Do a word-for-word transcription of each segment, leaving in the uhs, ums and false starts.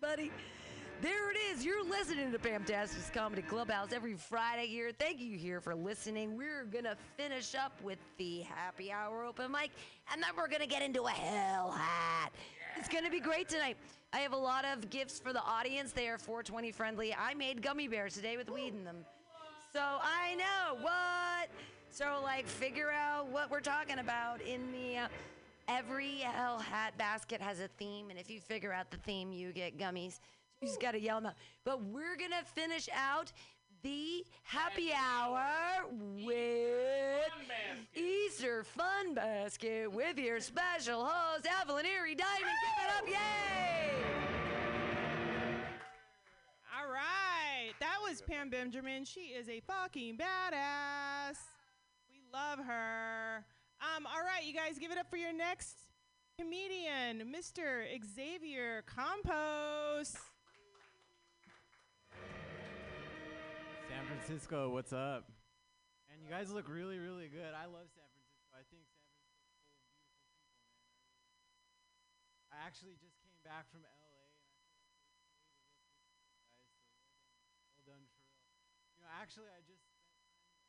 buddy. There it is. You're listening to Pamtastic's Comedy Clubhouse every Friday here. Thank you here for listening. We're going to finish up with the happy hour open mic, and then we're going to get into a hell hat. It's going to be great tonight. I have a lot of gifts for the audience. They are four twenty friendly. I made gummy bears today with weed in them. So I know. What? So, like, figure out what we're talking about in the... Uh, every hell hat basket has a theme, and if you figure out the theme, you get gummies. You just got to yell them out. But we're going to finish out the happy hour with Easter Fun Basket with your special host, Evelyn Eerie Diamond. Give it up. Yay! All right. That was Pam Benjamin. She is a fucking badass. We love her. Um. All right, you guys, give it up for your next comedian, Mister Xavier Campos. San Francisco, what's up? And you guys look really, really good. I love San Francisco. I think San Francisco is full of beautiful people, man. I actually just came back from L A, and I feel like it's really good to see you guys, so well done, well done for real. You know, actually, I just spent time in L A.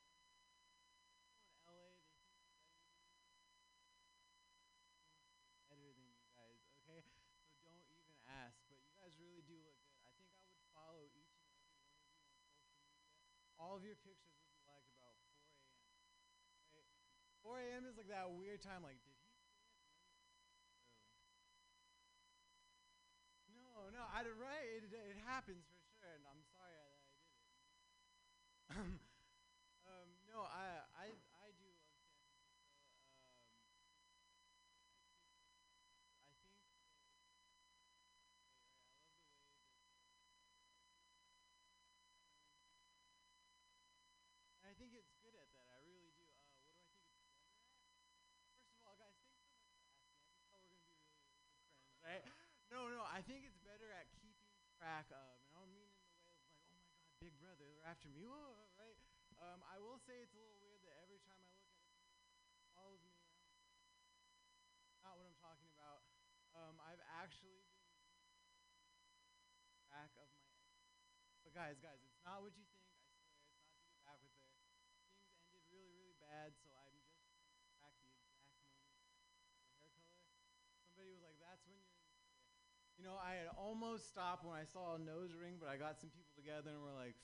They think better than you guys, okay? So don't even ask, but you guys really do look good. I think I would follow each and all of your pictures would be like about four a.m. Right? four a.m. is like that weird time. Like, did he? No, no, I did right. It, it happens for sure, and I'm sorry that I did it. um, no, I, I, I do love San Francisco. Um, I think I love the way that. I think it's good at that. I really do. Uh, what do I think it's better at? First of all, guys, thanks so much for asking. I can tell we're going to be really, really good friends, right? No, no, I think it's better at keeping track of, and I don't mean in the way of like, oh my God, big brother, they're after me, whoa, right? Um, I will say it's a little weird that every time I look at it, it follows me around. Not what I'm talking about. Um, I've actually been keeping track of my ex. But guys, guys, it's not what you think. I swear, it's not to get back with her. Things ended really, really bad, so I'm just trying to track the exact moment of the hair color. Somebody was like, that's when you're... You know, I had almost stopped when I saw a nose ring, but I got some people together and we're like,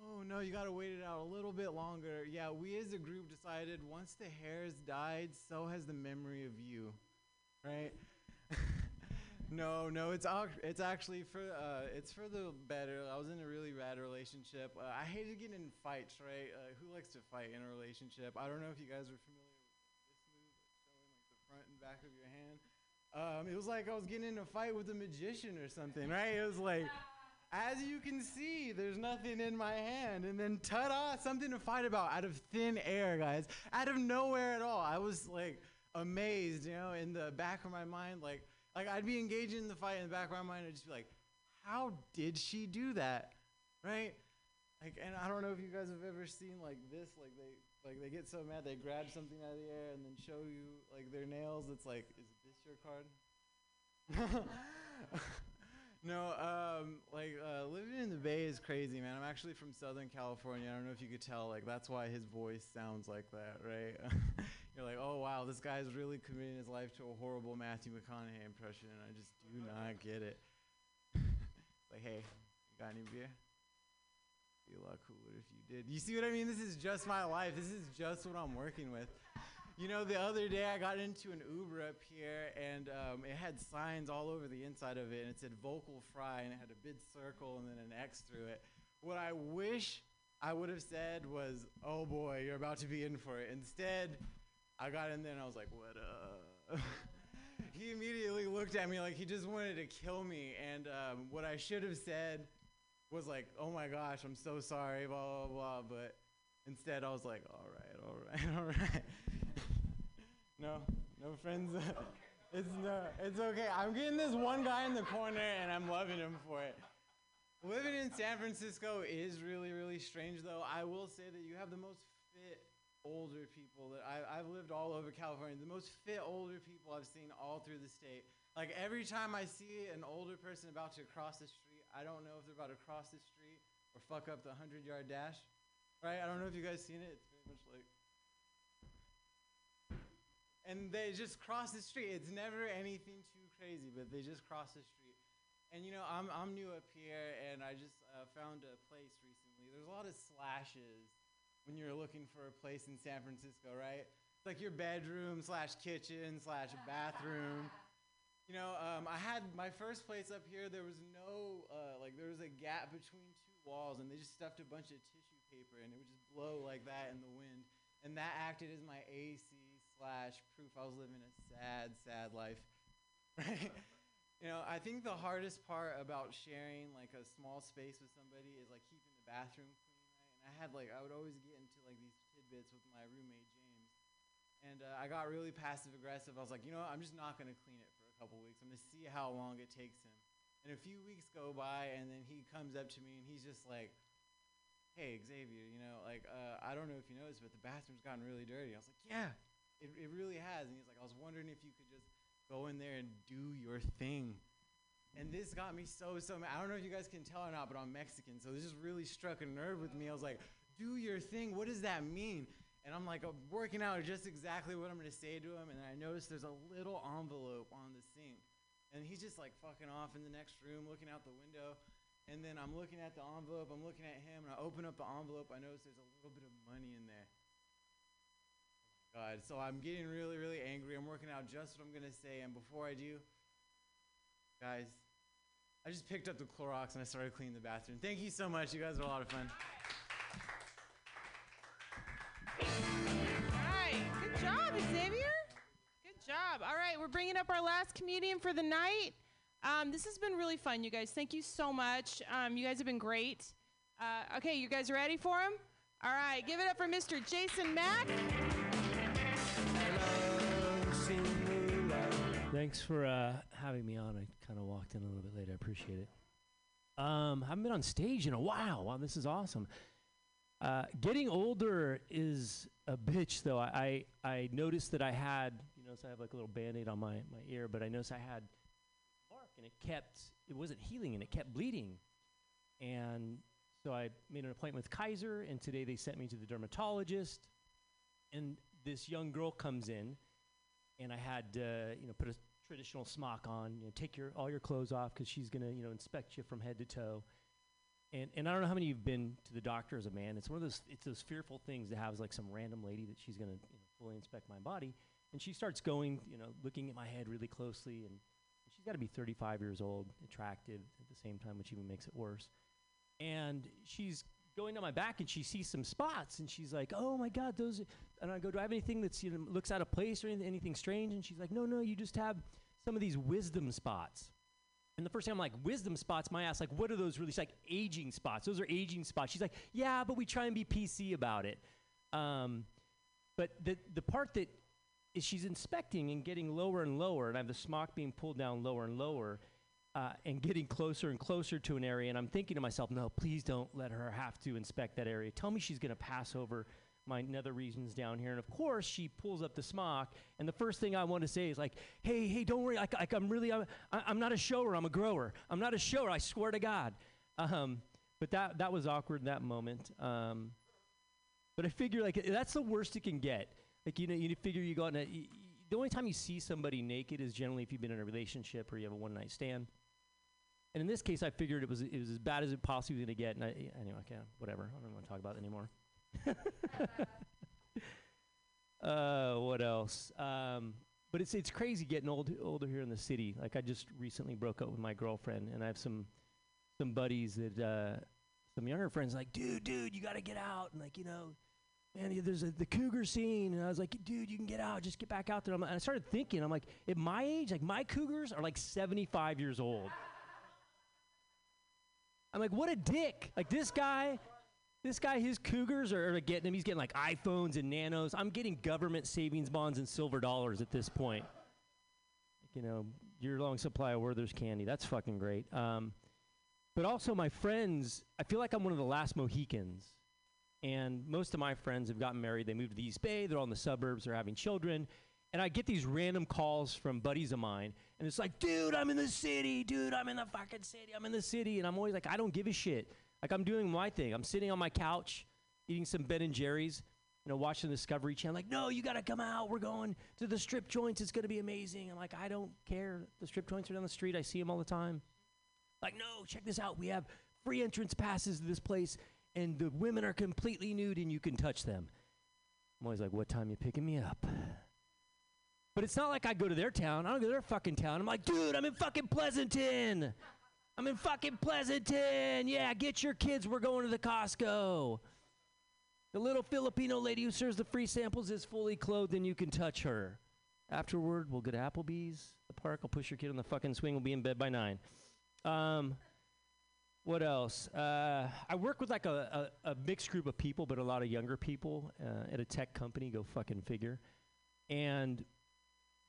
oh no, you gotta wait it out a little bit longer. Yeah, we as a group decided once the hair's died, so has the memory of you, right? No, no, it's ac- it's actually for uh, it's for the better. I was in a really bad relationship. Uh, I hated getting in fights, right? Uh, who likes to fight in a relationship? I don't know if you guys are familiar with this move, showing like the front and back of your hand. Um, it was like I was getting in a fight with a magician or something, right? It was like, as you can see, there's nothing in my hand, and then ta-da, something to fight about out of thin air, guys, out of nowhere at all. I was like amazed, you know, in the back of my mind, like. Like, I'd be engaged in the fight in the back of my mind and just be like, how did she do that, right? Like, and I don't know if you guys have ever seen, like, this, like, they like they get so mad, they grab something out of the air and then show you, like, their nails. It's like, is this your card? No, um, like, uh, living in the Bay is crazy, man. I'm actually from Southern California. I don't know if you could tell. Like, that's why his voice sounds like that, right? You're like, oh, wow, this guy's really committing his life to a horrible Matthew McConaughey impression, and I just do not get it. Like, hey, you got any beer? It'd be a lot cooler if you did. You see what I mean? This is just my life. This is just what I'm working with. You know, the other day I got into an Uber up here, and um, it had signs all over the inside of it, and it said vocal fry, and it had a big circle and then an X through it. What I wish I would have said was, oh boy, you're about to be in for it. Instead, I got in there and I was like, what up? He immediately looked at me like he just wanted to kill me, and um, what I should have said was like, oh my gosh, I'm so sorry, blah, blah, blah, but instead I was like, all right, all right, all right. No, no friends. It's no, it's okay. I'm getting this one guy in the corner, and I'm loving him for it. Living in San Francisco is really, really strange, though. I will say that you have the most fit older people that I, I've lived all over California. The most fit older people I've seen all through the state. Like every time I see an older person about to cross the street, I don't know if they're about to cross the street or fuck up the hundred-yard dash, right? I don't know if you guys seen it. It's very much like. And they just cross the street. It's never anything too crazy, but they just cross the street. And, you know, I'm I'm new up here, and I just uh, found a place recently. There's a lot of slashes when you're looking for a place in San Francisco, right? It's like your bedroom slash kitchen slash bathroom. You know, um, I had my first place up here. There was no, uh, like, there was a gap between two walls, and they just stuffed a bunch of tissue paper, and it would just blow like that in the wind. And that acted as my A C slash proof I was living a sad, sad life, right? You know, I think the hardest part about sharing like a small space with somebody is like keeping the bathroom clean, right? And I had like, I would always get into like these tidbits with my roommate, James. And uh, I got really passive aggressive. I was like, you know what? I'm just not going to clean it for a couple weeks. I'm going to see how long it takes him. And a few weeks go by and then he comes up to me and he's just like, hey, Xavier, you know, like, uh, I don't know if you noticed, but the bathroom's gotten really dirty. I was like, yeah, it, it really has. And he's like, I was wondering if you could just go in there and do your thing. And this got me so, so mad. I don't know if you guys can tell or not, but I'm Mexican, so this just really struck a nerve with me. I was like, do your thing. What does that mean? And I'm like, I'm working out just exactly what I'm going to say to him, and I noticed there's a little envelope on the sink. And he's just like fucking off in the next room, looking out the window. And then I'm looking at the envelope. I'm looking at him, and I open up the envelope. I notice there's a little bit of money in there. God, so I'm getting really, really angry. I'm working out just what I'm going to say. And before I do, guys, I just picked up the Clorox and I started cleaning the bathroom. Thank you so much. You guys are a lot of fun. All right. Good job, Xavier. Good job. All right. We're bringing up our last comedian for the night. Um, this has been really fun, you guys. Thank you so much. Um, you guys have been great. Uh, okay. You guys ready for him? All right. Give it up for Mister Jason Mack. Thanks for uh, having me on. I kind of walked in a little bit late. I appreciate it. Um, haven't been on stage in a while. Wow, this is awesome. Uh, getting older is a bitch, though. I, I I noticed that I had, you know, so I have like a little Band-Aid on my, my ear, but I noticed I had bark, and it kept, it wasn't healing, and it kept bleeding. And so I made an appointment with Kaiser, and today they sent me to the dermatologist, and this young girl comes in. And I had, uh, you know, put a traditional smock on, you know, take your all your clothes off because she's gonna, you know, inspect you from head to toe. And and I don't know how many of you've been to the doctor as a man. It's one of those it's those fearful things to have, is like some random lady that she's gonna, you know, fully inspect my body. And she starts going, you know, looking at my head really closely. And she's got to be thirty-five years old, attractive at the same time, which even makes it worse. And she's going down my back, and she sees some spots, and she's like, oh, my God, those, and I go, do I have anything that's, you know, looks out of place or anything, anything strange? And she's like, no, no, you just have some of these wisdom spots. And the first time I'm like, wisdom spots? My ass, like, what are those really? She's like, aging spots. Those are aging spots. She's like, yeah, but we try and be P C about it. Um, but the, the part that is she's inspecting and getting lower and lower, and I have the smock being pulled down lower and lower, Uh, and getting closer and closer to an area, and I'm thinking to myself, no, please don't let her have to inspect that area. Tell me she's going to pass over my nether regions down here. And, of course, she pulls up the smock, and the first thing I want to say is, like, hey, hey, don't worry. Like, like I'm really I'm, – I'm not a shower. I'm a grower. I'm not a shower. I swear to God. Um, but that, that was awkward in that moment. Um, but I figure, like, that's the worst it can get. Like, you know, you figure you go out and y- – the only time you see somebody naked is generally if you've been in a relationship or you have a one-night stand. And in this case, I figured it was it was as bad as it possibly was going to get. And I, anyway, okay, whatever. I don't want to talk about it anymore. uh, what else? Um, but it's it's crazy getting old, older here in the city. Like, I just recently broke up with my girlfriend, and I have some some buddies that uh, some younger friends like, dude, dude, you got to get out, and like, you know, man, there's a, the cougar scene. And I was like, dude, you can get out. Just get back out there. I'm, and I started thinking, I'm like, at my age, like, my cougars are like seventy-five years old. I'm like, what a dick. Like, this guy, this guy, his cougars are, are getting him. He's getting, like, iPhones and Nanos. I'm getting government savings bonds and silver dollars at this point. You know, year-long supply of Werther's candy. That's fucking great. Um, but also, my friends, I feel like I'm one of the last Mohicans. And most of my friends have gotten married. They moved to the East Bay. They're all in the suburbs. They're having children. And I get these random calls from buddies of mine. And it's like, dude, I'm in the city. Dude, I'm in the fucking city. I'm in the city. And I'm always like, I don't give a shit. Like, I'm doing my thing. I'm sitting on my couch, eating some Ben and Jerry's, you know, watching the Discovery Channel. Like, no, you got to come out. We're going to the strip joints. It's going to be amazing. I'm like, I don't care. The strip joints are down the street. I see them all the time. Like, no, check this out. We have free entrance passes to this place. And the women are completely nude, and you can touch them. I'm always like, what time are you picking me up? But it's not like I go to their town. I don't go to their fucking town. I'm like, dude, I'm in fucking Pleasanton. I'm in fucking Pleasanton. Yeah, get your kids. We're going to the Costco. The little Filipino lady who serves the free samples is fully clothed, and you can touch her. Afterward, we'll go to Applebee's, the park. I'll push your kid on the fucking swing. We'll be in bed by nine. Um... What else? Uh, I work with like a, a, a mixed group of people, but a lot of younger people uh, at a tech company. Go fucking figure. And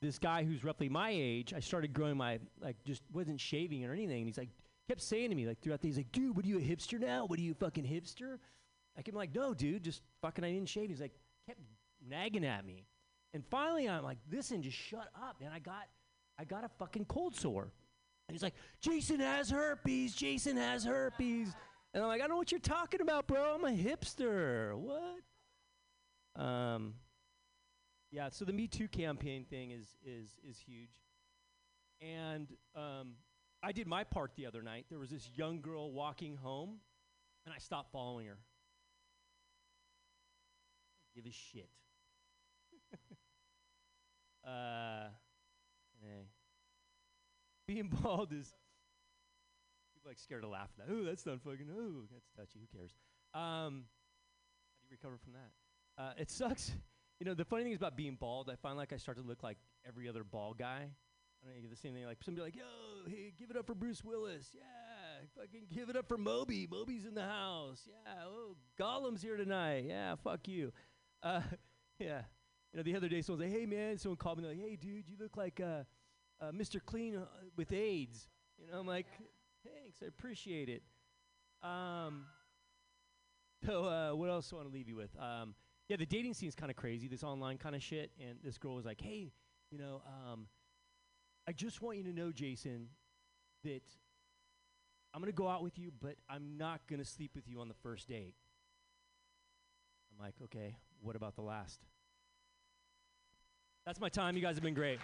this guy who's roughly my age, I started growing my, like, just wasn't shaving or anything. And he's like, kept saying to me, like, throughout the day, he's like, dude, what are you, a hipster now? What are you, fucking hipster? Like, I'm like, no, dude, just fucking, I didn't shave. He's like, kept nagging at me. And finally, I'm like, listen, just shut up. And I got, I got a fucking cold sore. And he's like, Jason has herpes. Jason has herpes. And I'm like, I don't know what you're talking about, bro. I'm a hipster. What? Um, yeah, so the Me Too campaign thing is is is huge. And um, I did my part the other night. There was this young girl walking home, and I stopped following her. I give a shit. uh, hey. Being bald is, people like scared to laugh at that. Ooh, that's not fucking, ooh, that's touchy, who cares? Um, how do you recover from that? Uh, it sucks. You know, the funny thing is about being bald, I find like I start to look like every other bald guy. I don't know, you get the same thing, like somebody like, yo, hey, give it up for Bruce Willis. Yeah, fucking give it up for Moby. Moby's in the house. Yeah, oh, Gollum's here tonight. Yeah, fuck you. Uh, yeah. You know, the other day someone's like, hey, man, someone called me, they're like, hey, dude, you look like, uh, Uh, Mister Clean uh, with AIDS. You know, I'm like, thanks, I appreciate it. Um, so uh, what else do I want to leave you with? Um, yeah, the dating scene's kind of crazy, this online kind of shit. And this girl was like, hey, you know, um, I just want you to know, Jason, that I'm going to go out with you, but I'm not going to sleep with you on the first date. I'm like, okay, what about the last? That's my time. You guys have been great.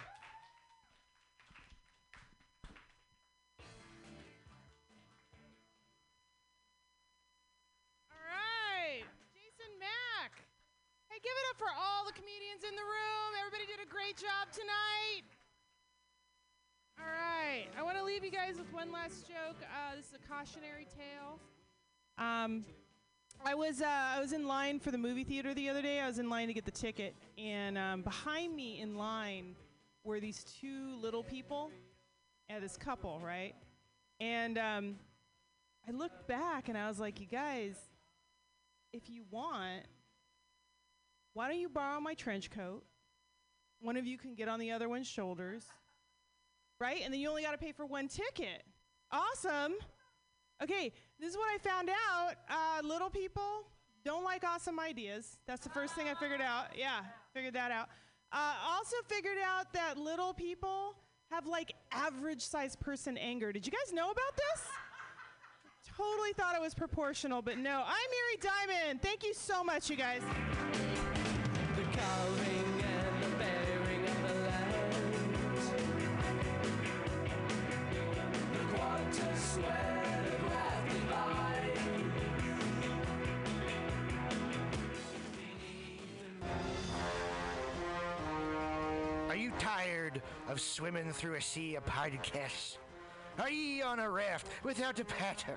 Give it up for all the comedians in the room. Everybody did a great job tonight. All right. I want to leave you guys with one last joke. Uh, this is a cautionary tale. Um, I was uh, I was in line for the movie theater the other day. I was in line to get the ticket. And um, behind me in line were these two little people. Yeah, this couple, right? And um, I looked back, and I was like, you guys, if you want, why don't you borrow my trench coat? One of you can get on the other one's shoulders, right? And then you only got to pay for one ticket. Awesome. Okay, this is what I found out. Uh, little people don't like awesome ideas. That's the first thing I figured out. Yeah, figured that out. Uh, also figured out that little people have like average-sized person anger. Did you guys know about this? Totally thought it was proportional, but no. I'm Mary Diamond. Thank you so much, you guys. The coloring and the bearing of the land, the quarter square, the crafty line. Are you tired of swimming through a sea of podcasts? Are ye on a raft without a paddle?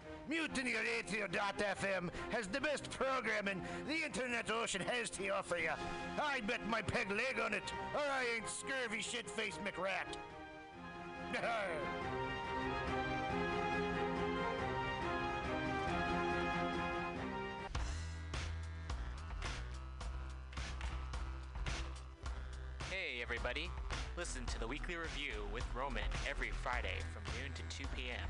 Mutiny Radio dot f m has the best programming the internet ocean has to offer you. I bet my peg leg on it, or I ain't scurvy shit-faced McRat. Hey everybody, listen to the Weekly Review with Roman every Friday from noon to two p.m.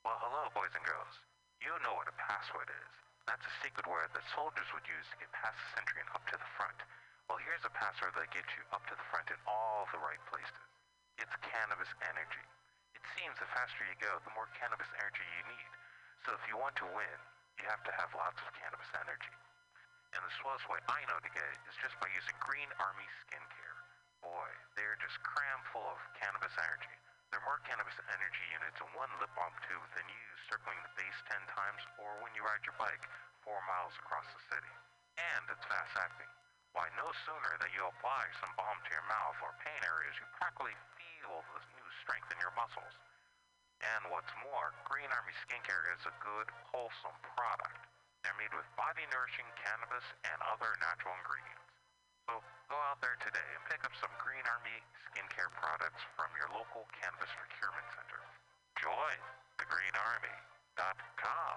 Well, hello, boys and girls. You know what a password is. That's a secret word that soldiers would use to get past the sentry and up to the front. Well, here's a password that gets you up to the front in all the right places. It's cannabis energy. It seems the faster you go, the more cannabis energy you need. So if you want to win, you have to have lots of cannabis energy. And the slowest way I know to get it is just by using Green Army skincare. Boy, they're just crammed full of cannabis energy. There are more cannabis energy units in one lip balm tube than you use circling the base ten times or when you ride your bike four miles across the city. And it's fast acting. Why, no sooner that you apply some balm to your mouth or pain areas, you practically feel the new strength in your muscles. And what's more, Green Army Skincare is a good, wholesome product. They're made with body-nourishing cannabis and other natural ingredients. So go out there today and pick up some Green Army skincare products from your local cannabis procurement center. Join the green army dot com.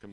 Come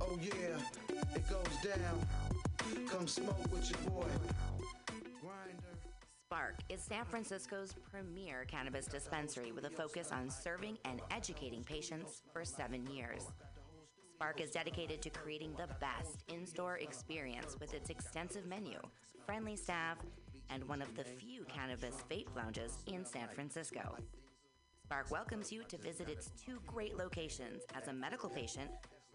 Oh, yeah. It goes down. Come smoke with your boy. Grinder. Spark is San Francisco's premier cannabis dispensary with a focus on serving and educating patients for seven years. Spark is dedicated to creating the best in-store experience with its extensive menu, friendly staff, and one of the few cannabis vape lounges in San Francisco. Spark welcomes you to visit its two great locations as a medical patient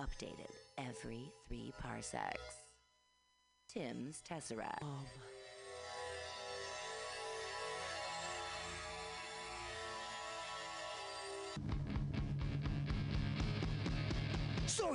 Updated every three parsecs. Tim's Tesseract. Oh. So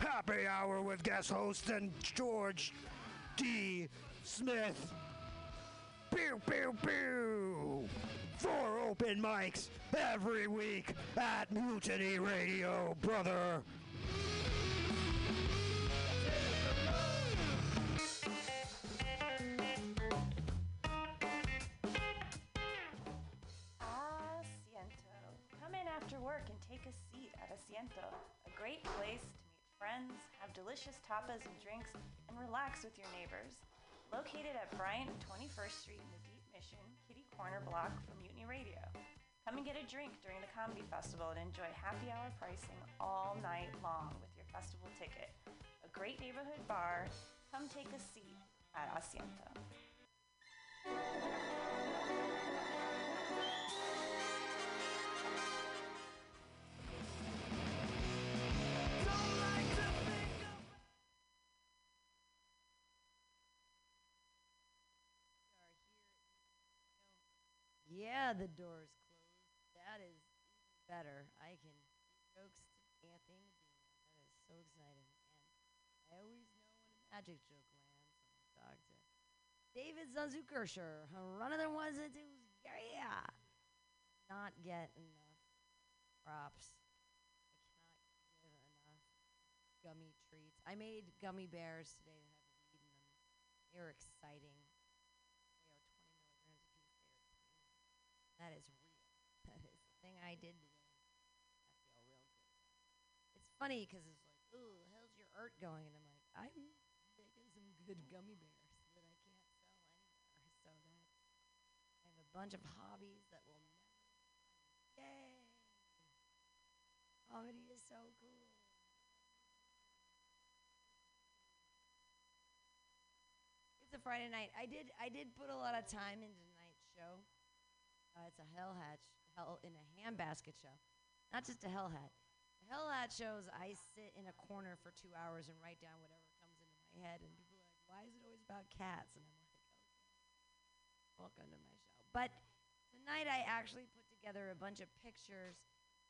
Happy hour with guest host and George D. Smith. Pew, pew, pew. Four open mics every week at Mutiny Radio, brother. Asiento, a great place to meet friends, have delicious tapas and drinks, and relax with your neighbors. Located at Bryant and twenty-first street in the Deep Mission, Kitty Corner block from Mutiny Radio. Come and get a drink during the comedy festival and enjoy happy hour pricing all night long with your festival ticket. A great neighborhood bar. Come take a seat at Asiento. Yeah, the door's closed. That is better. I can do jokes to Anthony Medina. That is so exciting. And I always know when a magic joke lands. So I talk to David Zazu Kersher. Run of the ones that do. Yeah. Not get enough props. I cannot give enough gummy treats. I made gummy bears today and I've eaten them. They were exciting. That is real. That is the thing I did today. I feel real good. It's funny because it's like, ooh, how's your art going? And I'm like, I'm making some good gummy bears that I can't sell anywhere. So that's, I have a bunch of hobbies that will never. Yay! Comedy is so cool. It's a Friday night. I did. I did put a lot of time into tonight's show. Uh, it's a hell hatch, hell in a handbasket show. Not just a hell hat. The hell hat shows, I sit in a corner for two hours and write down whatever comes into my head. And people are like, why is it always about cats? And I'm like, okay, welcome to my show. But tonight I actually put together a bunch of pictures,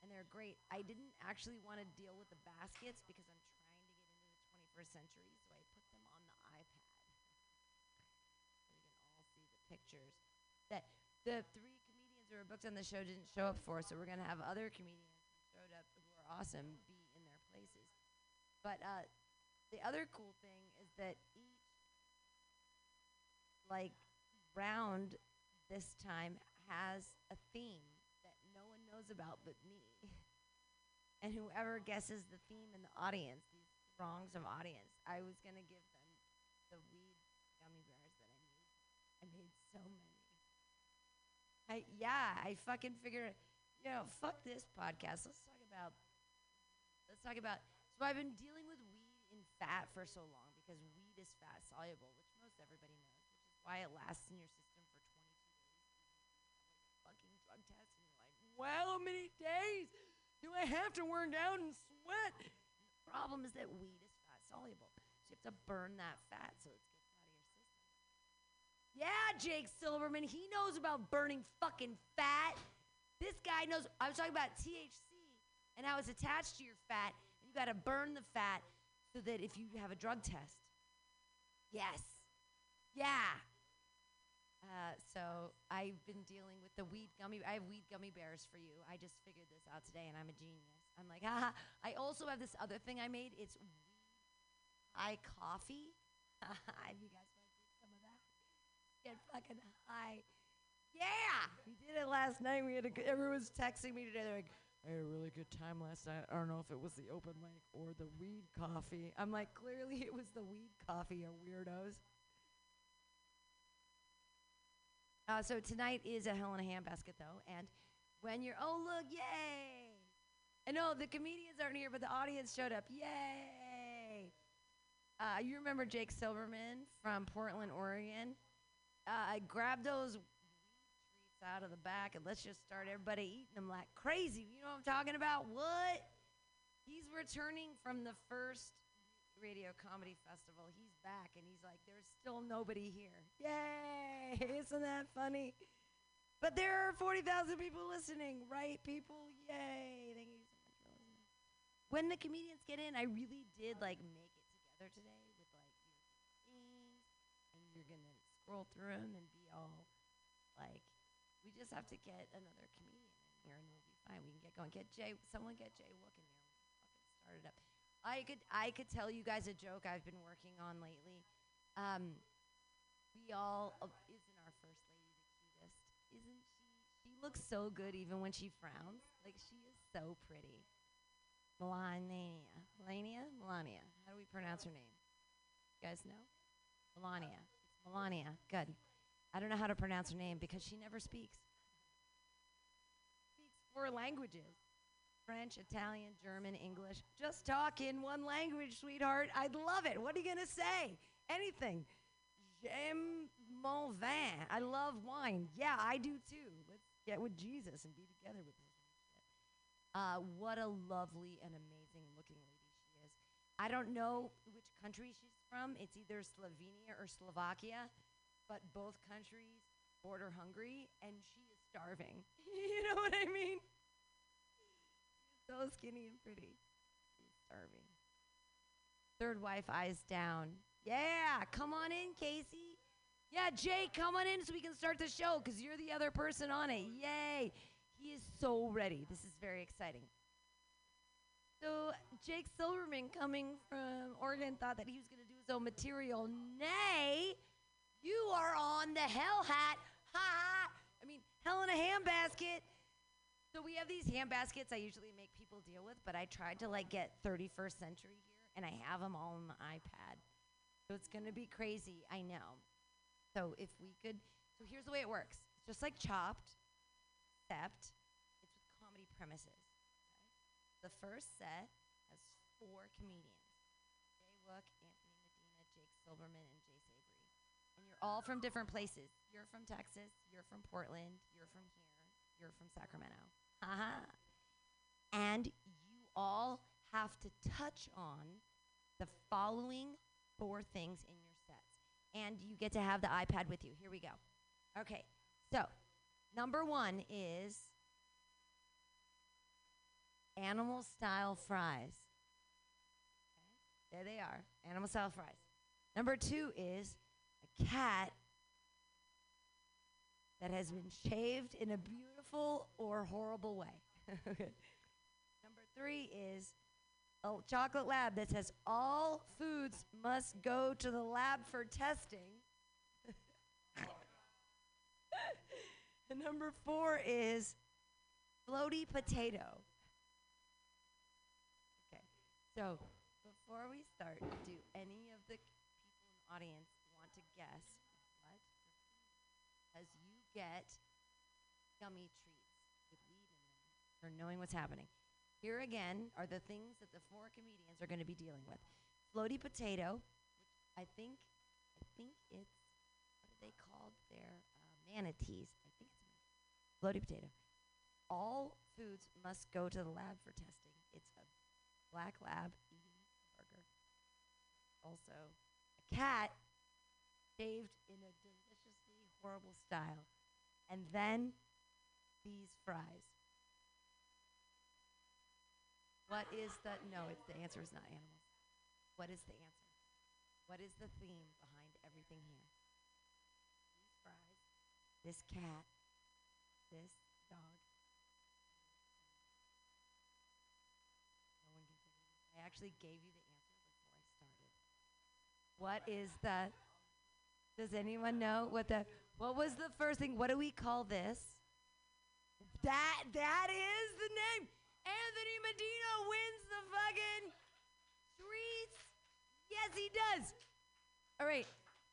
and they're great. I didn't actually want to deal with the baskets because I'm trying to get into the twenty-first century, so I put them on the iPad. So we can all see the pictures. That the three comedians who were booked on the show didn't show up for, so we're going to have other comedians who showed up who are awesome be in their places. But uh, the other cool thing is that each, like, round this time has a theme that no one knows about but me. And whoever guesses the theme in the audience, these throngs of audience, I was going to give them the weed gummy bears that I made. I made so many. I, yeah, I fucking figured, you know, fuck this podcast. Let's talk about, let's talk about, so I've been dealing with weed and fat for so long because weed is fat soluble, which most everybody knows, which is why it lasts in your system for twenty-two days. Fucking drug test, and you're like, well, how many days do I have to burn down and sweat? And the problem is that weed is fat soluble. So you have to burn that fat so it's good. Yeah, Jake Silverman, he knows about burning fucking fat. This guy knows. I was talking about T H C and how it's attached to your fat. And you got to burn the fat so that if you have a drug test. Yes. Yeah. Uh, so I've been dealing with the weed gummy. I have weed gummy bears for you. I just figured this out today, and I'm a genius. I'm like, haha. I also have this other thing I made. It's weed high coffee. Have you guys want to do some of that? Get fucking high. Yeah! We did it last night. We had a good, everyone was texting me today. They're like, I had a really good time last night. I don't know if it was the open mic or the weed coffee. I'm like, clearly it was the weed coffee, you weirdos. Uh, so tonight is a hell in a handbasket, though. And when you're, oh, look, yay! And no, the comedians aren't here, but the audience showed up. Yay! Uh, you remember Jake Silverman from Portland, Oregon? Uh, grab those treats out of the back and let's just start everybody eating them like crazy. You know what I'm talking about? What? He's returning from the first radio comedy festival. He's back and he's like, there's still nobody here. Yay! Isn't that funny? But there are forty thousand people listening, right, people? Yay! Thank you so much for listening. When the comedians get in, I really did like make it together today with like your things and you're gonna roll through them and be all like, we just have to get another comedian in here and we'll be fine. We can get going. Get Jay, someone get Jay Wook in here. Fucking start it up. I could, I could tell you guys a joke I've been working on lately. Um, we all uh, isn't our first lady the cutest? Isn't she? She looks so good even when she frowns. Like she is so pretty. Melania. Melania? Melania. How do we pronounce her name? You guys know? Melania. It's Melania. Good. I don't know how to pronounce her name because she never speaks. Speaks four languages. French, Italian, German, English. Just talk in one language, sweetheart. I'd love it. What are you going to say? Anything. J'aime mon vin. I love wine. Yeah, I do too. Let's get with Jesus and be together with this shit. Uh, what a lovely and amazing looking lady she is. I don't know which country she's from. It's either Slovenia or Slovakia, but both countries border Hungary, and she is starving. You know what I mean? So skinny and pretty. She's starving. Third wife, eyes down. Yeah, come on in, Casey. Yeah, Jake, come on in so we can start the show because you're the other person on it. Yay. He is so ready. This is very exciting. So Jake Silverman coming from Oregon thought that he was going to do his own material. Nay, you are on the hell hat. Ha ha. I mean, hell in a handbasket. So we have these hand baskets I usually make people deal with, but I tried to like get thirty-first century here, and I have them all on the iPad. So it's going to be crazy, I know. So if we could, so here's the way it works. It's just like Chopped, except it's with comedy premises. Okay? The first set has four comedians. Jay Look, Anthony Medina, Jake Silverman, and Jay Savory. And you're all from different places. You're from Texas, you're from Portland, you're from here. You're from Sacramento. Uh-huh. And you all have to touch on the following four things in your sets. And you get to have the iPad with you. Here we go. Okay. So, number one is animal style fries. There they are. Animal style fries. Number two is a cat that has been shaved in a beautiful or horrible way. Okay. Number three is a chocolate lab that says all foods must go to the lab for testing. And number four is floaty potato. Okay, so before we start, do any of the people in the audience want to guess what? As you get gummy treats with weed in them for knowing what's happening. Here again are the things that the four comedians are going to be dealing with. Floaty potato, which I think, I think it's, what are they called? They're uh, manatees. I think it's manatees. Floaty potato. All foods must go to the lab for testing. It's a black lab eating burger. Also, a cat shaved in a deliciously horrible style. And then these fries. What is the, no, it's, the answer is not animals. What is the answer? What is the theme behind everything here? These fries, this cat, this dog. No one can figure it out. I actually gave you the answer before I started. What is the, does anyone know what the, what was the first thing? What do we call this? That that is the name. Anthony Medina wins the fucking treats. Yes, he does. All right.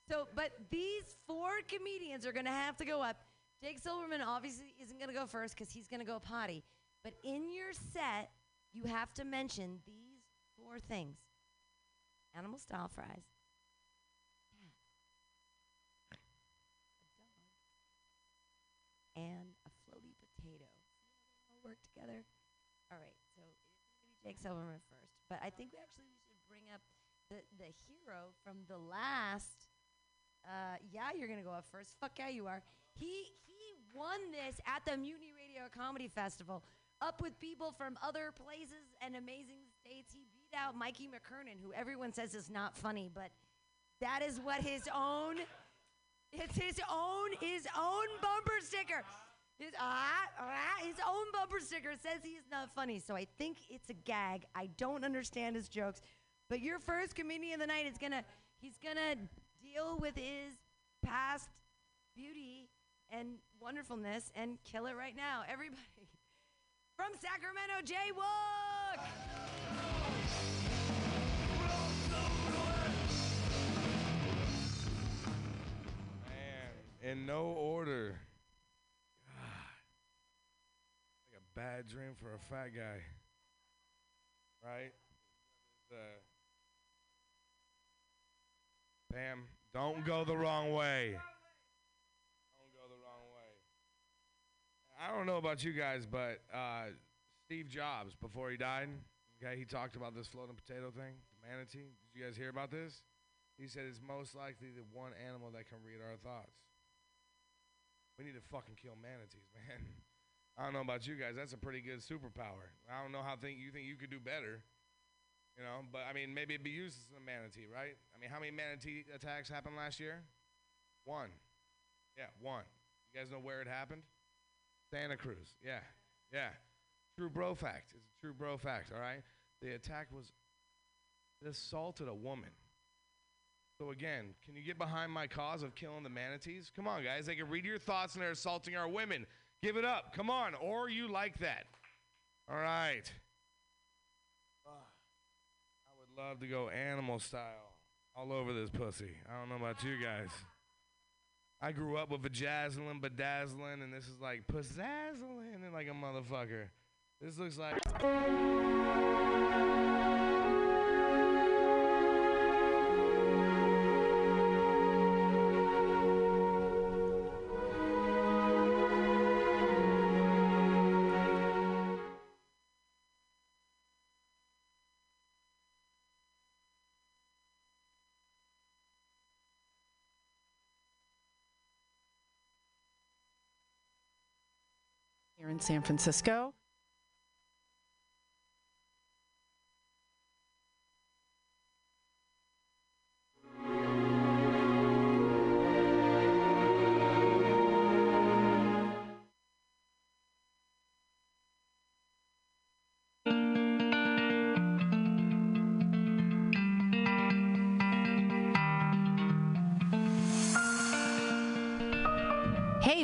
So, but these four comedians are gonna have to go up. Jake Silverman obviously isn't gonna go first because he's gonna go potty. But in your set, you have to mention these four things: animal style fries. And a floaty potato. All work together. All right, so it's going to be Jake Silverman first. But I think we actually we should bring up the, the hero from the last. Uh, yeah, you're going to go up first. Fuck yeah, you are. He he won this at the Mutiny Radio Comedy Festival. Up with people from other places and amazing states. He beat out Mikey McKernan, who everyone says is not funny, but that is what his own... It's his own, his own bumper sticker. His, uh, uh, his own bumper sticker says he is not funny, so I think it's a gag. I don't understand his jokes, but your first comedian of the night is gonna, he's gonna deal with his past beauty and wonderfulness and kill it right now. Everybody, from Sacramento, Jay Wook. in no order. God. Like a bad dream for a fat guy. Right? Uh, Pam, don't go the wrong way. Don't go the wrong way. I don't know about you guys, but uh, Steve Jobs, before he died, okay, he talked about this floating potato thing, the manatee. Did you guys hear about this? He said it's most likely the one animal that can read our thoughts. We need to fucking kill manatees, man. I don't know about you guys. That's a pretty good superpower. I don't know how think you think you could do better. You know, but, I mean, maybe it'd be used as a manatee, right? I mean, how many manatee attacks happened last year? One. Yeah, one. You guys know where it happened? Santa Cruz. Yeah, yeah. True bro fact. It's a true bro fact, all right? The attack was, it assaulted a woman. So, again, can you get behind my cause of killing the manatees? Come on, guys. They can read your thoughts and they're assaulting our women. Give it up. Come on. Or you like that. All right. Love to go animal style all over this pussy. I don't know about you guys. I grew up with vajazzling, bedazzling, and this is like pizzazzling and like a motherfucker. This looks like. In San Francisco.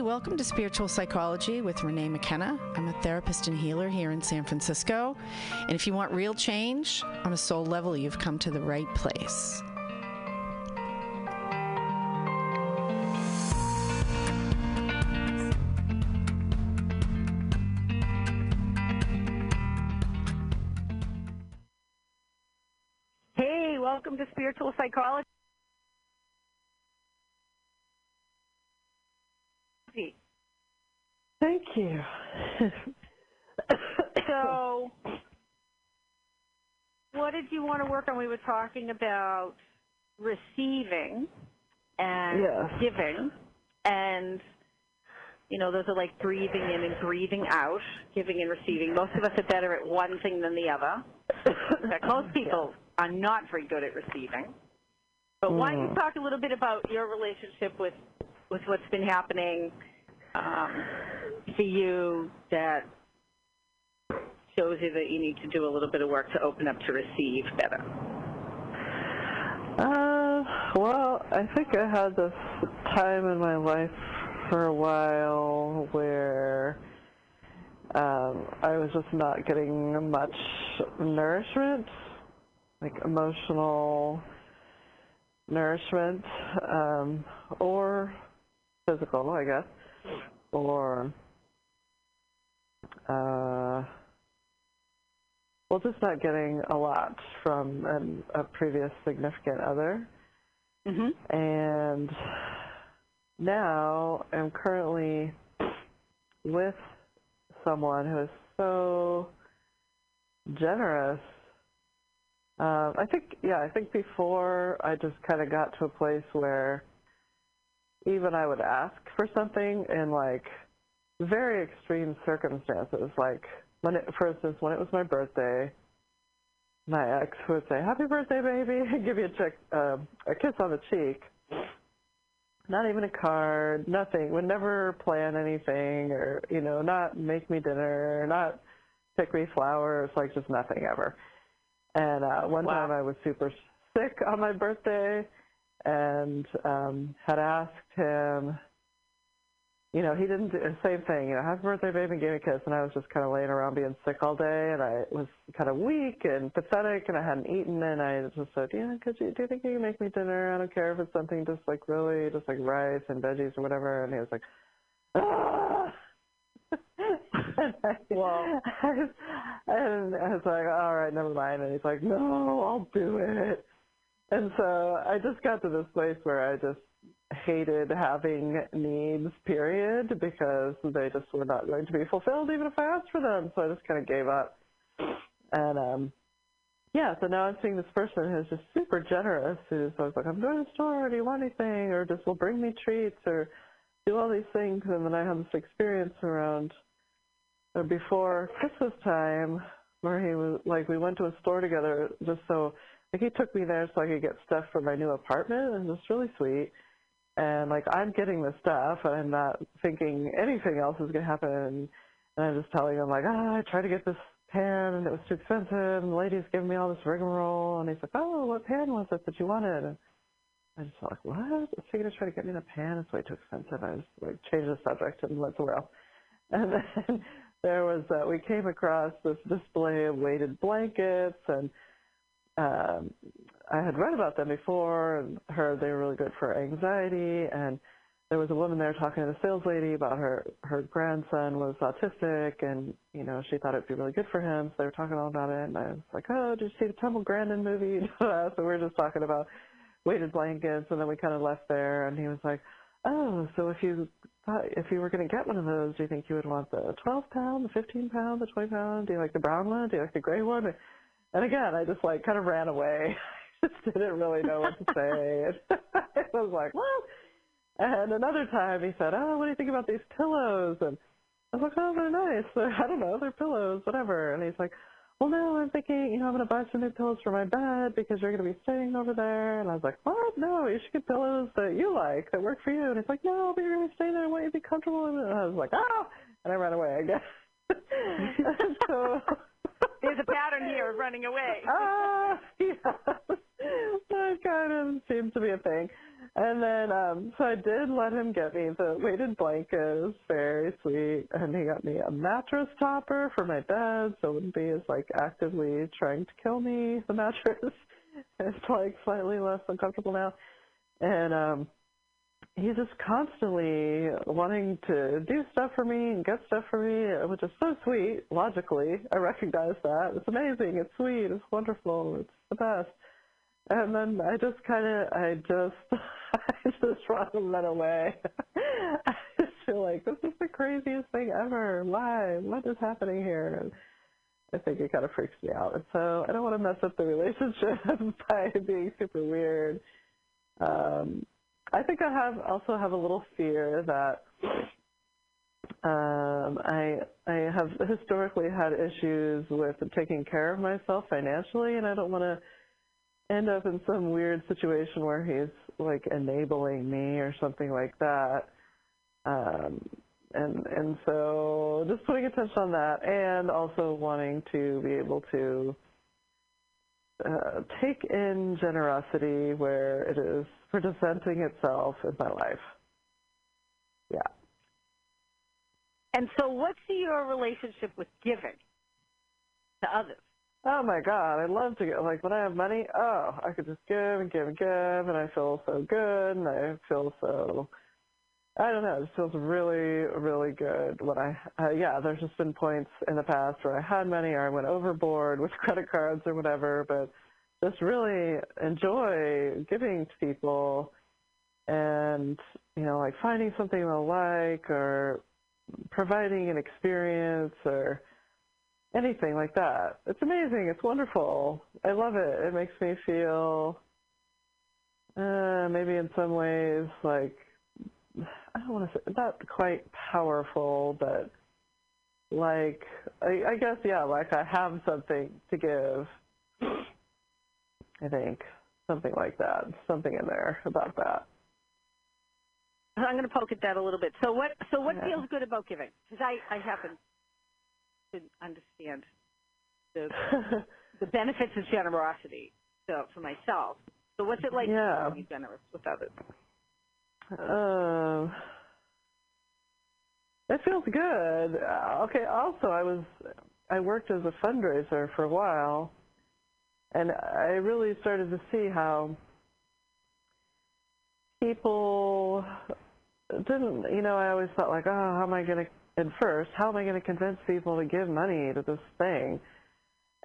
Welcome to Spiritual Psychology with Renee McKenna. I'm a therapist and healer here in San Francisco. And if you want real change on a soul level, you've come to the right place. Hey, welcome to Spiritual Psychology. Thank you. So, what did you want to work on? We were talking about receiving and yes. giving, and you know, those are like breathing in and breathing out, giving and receiving. Most of us are better at one thing than the other. In fact, most people are not very good at receiving. But why don't you talk a little bit about your relationship with with what's been happening um, for you that shows you that you need to do a little bit of work to open up to receive better? Uh, well, I think I had this time in my life for a while where um, I was just not getting much nourishment, like emotional nourishment, um, or physical, I guess, or, uh, well, just not getting a lot from an, a previous significant other. Mm-hmm. And now I'm currently with someone who is so generous. Uh, I think, yeah, I think before I just kind of got to a place where even I would ask for something in, like, very extreme circumstances. Like, when it, for instance, when it was my birthday, my ex would say, "Happy birthday, baby," and give you a, check, uh, a kiss on the cheek. Not even a card, nothing. Would never plan anything or, you know, not make me dinner, not pick me flowers, like just nothing ever. And uh, one wow. time I was super sick on my birthday, and um, had asked him you know, he didn't do the same thing. You know, happy birthday, baby, and gave me a kiss. And I was just kind of laying around being sick all day, and I was kind of weak and pathetic, and I hadn't eaten. And I just said, yeah, could you, do you think you can make me dinner? I don't care if it's something just like really, just like rice and veggies or whatever. And he was like, ah. And I, well, I, and I was like, all right, never mind. And he's like, no, I'll do it. And so I just got to this place where I just hated having needs, period, because they just were not going to be fulfilled even if I asked for them. So I just kind of gave up. And, um, yeah, so now I'm seeing this person who's just super generous, who's always like, I'm going to the store, do you want anything? Or just will bring me treats or do all these things. And then I have this experience around or before Christmas time where he was like, we went to a store together just so, like, he took me there so I could get stuff for my new apartment, and it's really sweet. And, like, I'm getting the stuff, and I'm not thinking anything else is going to happen. And I'm just telling him, like, ah, I tried to get this pan, and it was too expensive, and the lady's giving me all this rigmarole. And he's like, oh, what pan was it that you wanted? And I just felt like, what? Is he going to try to get me the pan? It's way too expensive. I just, like, changed the subject and went somewhere else. And then there was uh, we came across this display of weighted blankets, and Um, I had read about them before and heard they were really good for anxiety, and there was a woman there talking to the sales lady about her, her grandson was autistic, and, you know, she thought it would be really good for him, so they were talking all about it, and I was like, oh, did you see the Temple Grandin movie? So we were just talking about weighted blankets, and then we kind of left there, and he was like, oh, so if you thought, if you were going to get one of those, do you think you would want the twelve pound, the fifteen pound, the twenty pound? Do you like the brown one? Do you like the gray one? And again, I just, like, kind of ran away. I just didn't really know what to say. I was like, what? And another time he said, oh, what do you think about these pillows? And I was like, oh, they're nice. I don't know, they're pillows, whatever. And he's like, well, no, I'm thinking, you know, I'm going to buy some new pillows for my bed because you're going to be staying over there. And I was like, what? No, you should get pillows that you like, that work for you. And he's like, no, but you're going to be staying there. I want you to be comfortable. And I was like, ah! And I ran away, I guess. And so... there's a pattern here of running away. Ah, uh, yeah. That kind of seems to be a thing. And then, um, so I did let him get me the weighted blanket. It was very sweet. And he got me a mattress topper for my bed, so it wouldn't be as, like, actively trying to kill me, the mattress. It's, like, slightly less uncomfortable now. And um, he's just constantly wanting to do stuff for me and get stuff for me, which is so sweet, logically. I recognize that. It's amazing. It's sweet. It's wonderful. It's the best. And then I just kind of, I just, I just want to let away. I just feel like this is the craziest thing ever. Why? What is happening here? And I think it kind of freaks me out. And so I don't want to mess up the relationship by being super weird. Um, I think I have also have a little fear that um, I I have historically had issues with taking care of myself financially, and I don't want to end up in some weird situation where he's, like, enabling me or something like that. Um, and and so just putting attention on that, and also wanting to be able to uh, take in generosity where it is presenting itself in my life. Yeah. And so what's your relationship with giving to others? Oh, my God. I love to give. Like, when I have money, oh, I could just give and give and give, and I feel so good, and I feel so, I don't know, it just feels really, really good when I, uh, yeah, there's just been points in the past where I had money or I went overboard with credit cards or whatever, but just really enjoy giving to people and, you know, like finding something they'll like or providing an experience or anything like that. It's amazing. It's wonderful. I love it. It makes me feel uh, maybe in some ways like, I don't want to say, not quite powerful, but like, I, I guess, yeah, like I have something to give. I think, something like that, something in there about that. I'm going to poke at that a little bit. So what So what yeah. feels good about giving? Because I, I happen to understand the, the benefits of generosity so, for myself. So what's it like yeah. to be generous with others? Um, That feels good. Uh, okay. Also, I was I worked as a fundraiser for a while, and I really started to see how people didn't. You know, I always thought like, oh, how am I going to? And first, how am I going to convince people to give money to this thing?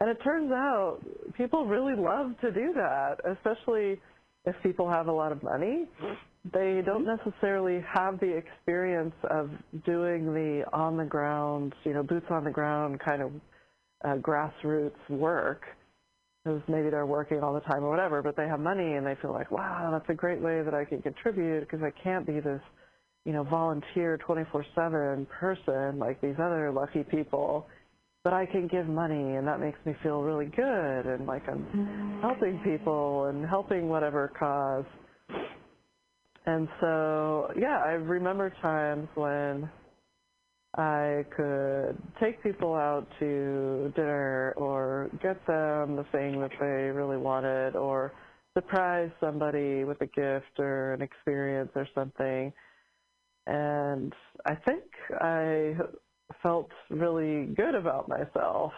And it turns out people really love to do that, especially if people have a lot of money. They don't necessarily have the experience of doing the on-the-ground, you know, boots-on-the-ground kind of uh, grassroots work, because maybe they're working all the time or whatever, but they have money and they feel like, wow, that's a great way that I can contribute because I can't be this, you know, volunteer twenty-four seven person like these other lucky people, but I can give money, and that makes me feel really good, and like I'm helping people and helping whatever cause. And so, yeah, I remember times when I could take people out to dinner or get them the thing that they really wanted or surprise somebody with a gift or an experience or something. And I think I felt really good about myself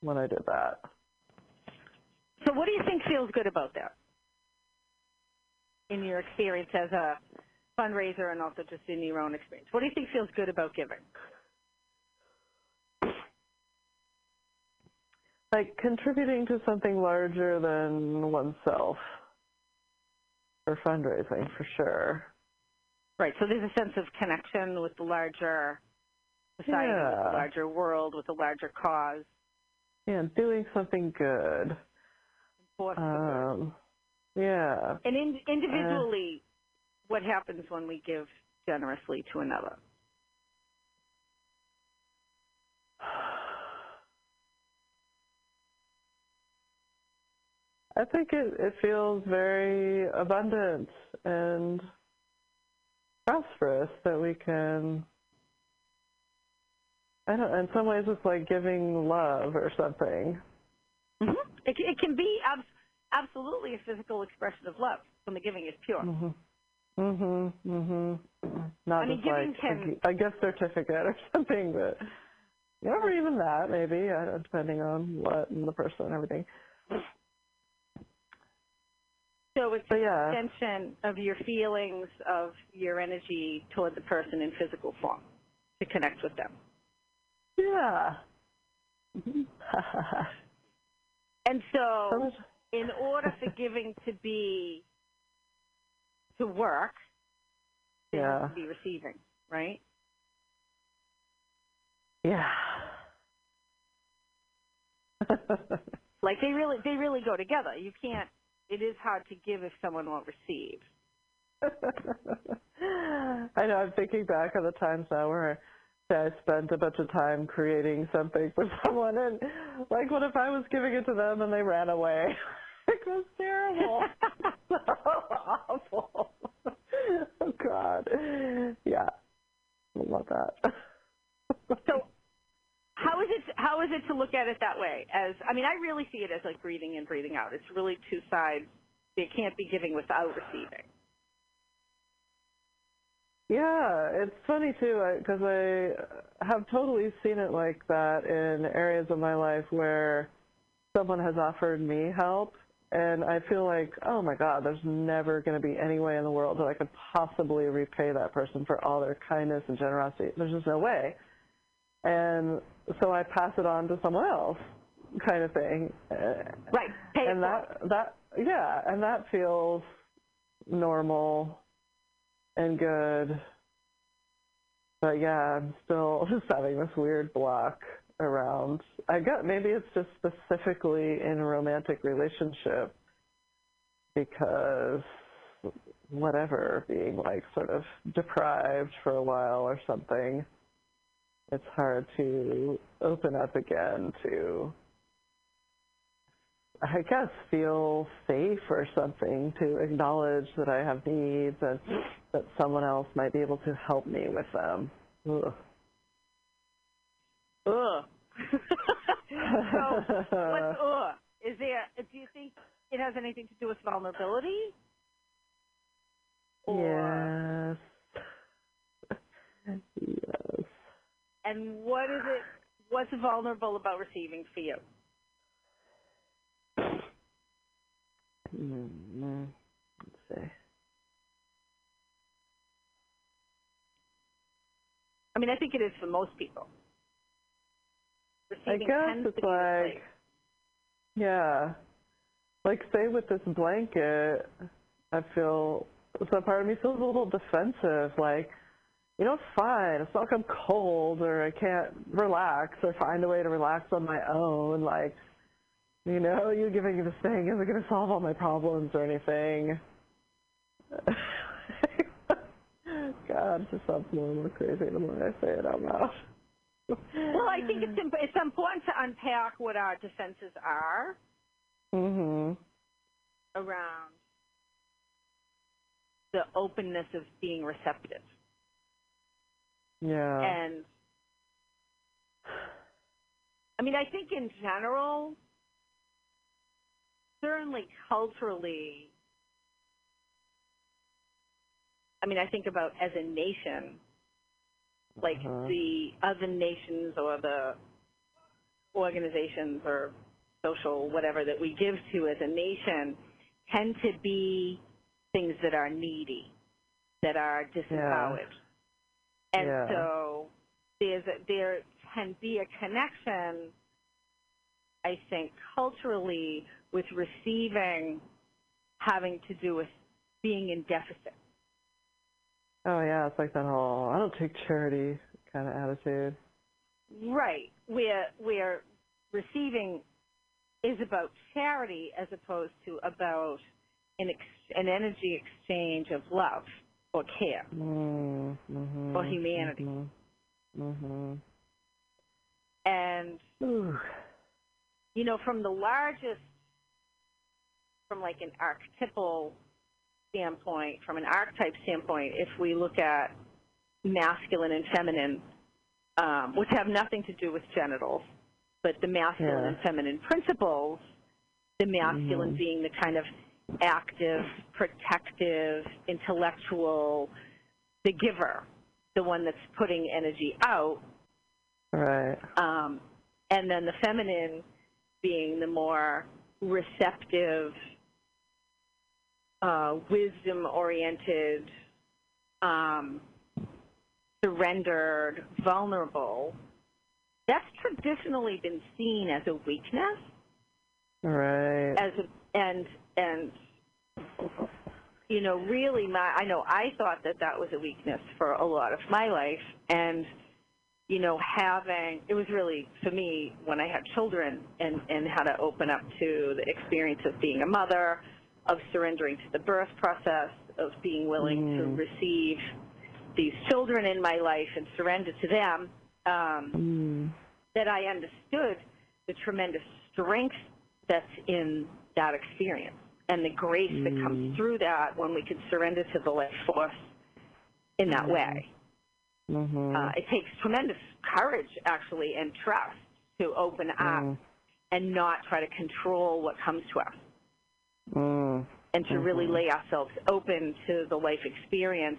when I did that. So what do you think feels good about that in your experience as a fundraiser and also just in your own experience? What do you think feels good about giving? Like contributing to something larger than oneself for fundraising, for sure. Right, so there's a sense of connection with the larger society, yeah. with the larger world, with the larger cause. Yeah, doing something good. Um, yeah. And in, individually, uh, what happens when we give generously to another? I think it, it feels very abundant and prosperous, that we can, I don't, in some ways it's like giving love or something. Mm-hmm. It, it can be ab- absolutely a physical expression of love when the giving is pure. Mm-hmm. Mm-hmm. Mm-hmm. Not I mean, just like can, a, a gift certificate or something, but or even that maybe, depending on what and the person and everything. So it's an yeah. extension of your feelings, of your energy toward the person in physical form to connect with them. Yeah. And so in order for giving to be, to work, it yeah. has to be receiving, right? Yeah. Like they really, they really go together. You can't. It is hard to give if someone won't receive. I know. I'm thinking back on the times now where I spent a bunch of time creating something for someone, and like, what if I was giving it to them and they ran away? It was terrible. So awful. Oh God. Yeah. I love that. So, How is it? How is it to look at it that way? As I mean, I really see it as like breathing in, breathing out. It's really two sides. It can't be giving without receiving. Yeah, it's funny too, because I have totally seen it like that in areas of my life where someone has offered me help, and I feel like, oh my God, there's never going to be any way in the world that I could possibly repay that person for all their kindness and generosity. There's just no way. And so I pass it on to someone else, kind of thing. Right. Pay and that, that, yeah, and that feels normal and good. But yeah, I'm still just having this weird block around. I got maybe it's just specifically in a romantic relationship because whatever, being like sort of deprived for a while or something. It's hard to open up again to, I guess, feel safe or something, to acknowledge that I have needs and that someone else might be able to help me with them. Ugh. Ugh. So, what's ugh? Is there, do you think it has anything to do with vulnerability? Or... Yes. and what is it, what's vulnerable about receiving for you? Mm-hmm. Let's see. I mean, I think it is for most people. Receiving I guess it's like, yeah, like say with this blanket, I feel, so part of me feels a little defensive, like, you know, it's fine. It's not like I'm cold or I can't relax or find a way to relax on my own. Like, you know, you giving me this thing isn't going to solve all my problems or anything. God, it's just more crazy the more I say it out loud. Well, I think it's, imp it's important to unpack what our defenses are mm-hmm. around the openness of being receptive. Yeah. And, I mean, I think in general, certainly culturally, I mean, I think about as a nation, like uh-huh. the other nations or the organizations or social whatever that we give to as a nation tend to be things that are needy, that are disempowered. Yeah. And yeah. so there's a, there can be a connection, I think, culturally with receiving having to do with being in deficit. Oh, yeah, it's like that whole, I don't take charity kind of attitude. Right, where, where receiving is about charity as opposed to about an, ex, an energy exchange of love or care mm-hmm. or humanity. Mm-hmm. Mm-hmm. And, Ooh. you know, from the largest, from like an archetypal standpoint, from an archetype standpoint, if we look at masculine and feminine, um, which have nothing to do with genitals, but the masculine yeah. and feminine principles, the masculine mm-hmm. being the kind of active, protective, intellectual, the giver, the one that's putting energy out. Right. Um, and then the feminine being the more receptive, Uh, wisdom-oriented, um, surrendered, vulnerable, that's traditionally been seen as a weakness. Right. As a, and, and you know, really, my, I know I thought that that was a weakness for a lot of my life. And, you know, having, it was really, for me, when I had children and, and how to open up to the experience of being a mother, of surrendering to the birth process, of being willing mm. to receive these children in my life and surrender to them, um, mm. that I understood the tremendous strength that's in that experience and the grace mm. that comes through that when we can surrender to the life force in that mm. way. Mm-hmm. uh, it takes tremendous courage, actually, and trust to open up mm. and not try to control what comes to us. Mm. And to mm-hmm. really lay ourselves open to the life experience,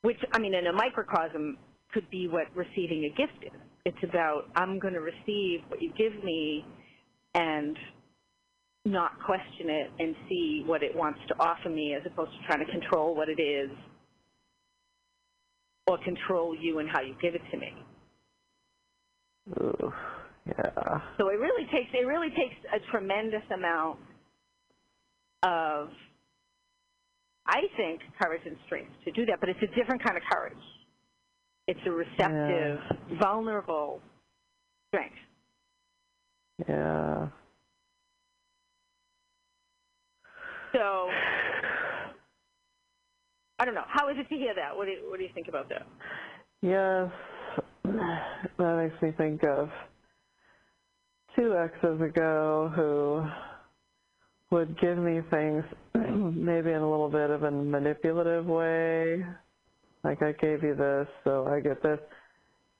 which, I mean, in a microcosm could be what receiving a gift is. It's about, I'm going to receive what you give me and not question it and see what it wants to offer me, as opposed to trying to control what it is or control you and how you give it to me. Ooh. Yeah. So it really takes it really takes a tremendous amount of, I think, courage and strength to do that. But it's a different kind of courage. It's a receptive, yeah. vulnerable strength. Yeah. So I don't know. How is it to hear that? What do you, what do you think about that? Yes, that makes me think of two exes ago who would give me things maybe in a little bit of a manipulative way, like I gave you this, so I get this.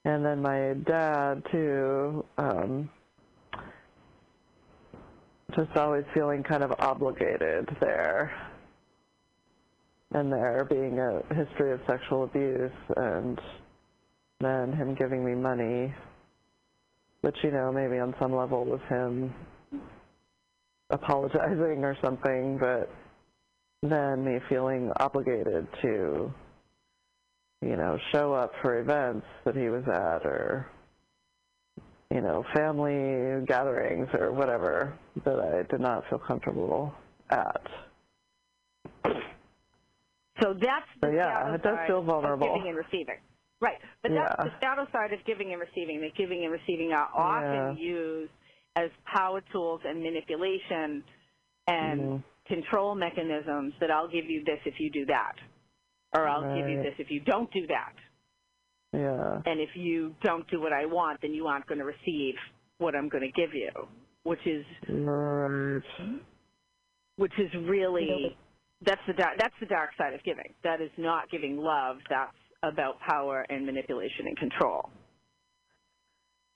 And then my dad, too, um, just always feeling kind of obligated there. And there being a history of sexual abuse and and him giving me money, which, you know, maybe on some level was him apologizing or something, but then me feeling obligated to, you know, show up for events that he was at, or, you know, family gatherings or whatever that I did not feel comfortable at. So that's the so, yeah, it does feel vulnerable. Giving and receiving. Right. But that's yeah. the shadow side of giving and receiving, that giving and receiving are often yeah. used as power tools and manipulation and mm-hmm. control mechanisms, that I'll give you this if you do that, or I'll right. give you this if you don't do that. Yeah. And if you don't do what I want, then you aren't going to receive what I'm going to give you, which is right. which is really that's the that's the dark side of giving. That is not giving love. That's about power and manipulation and control.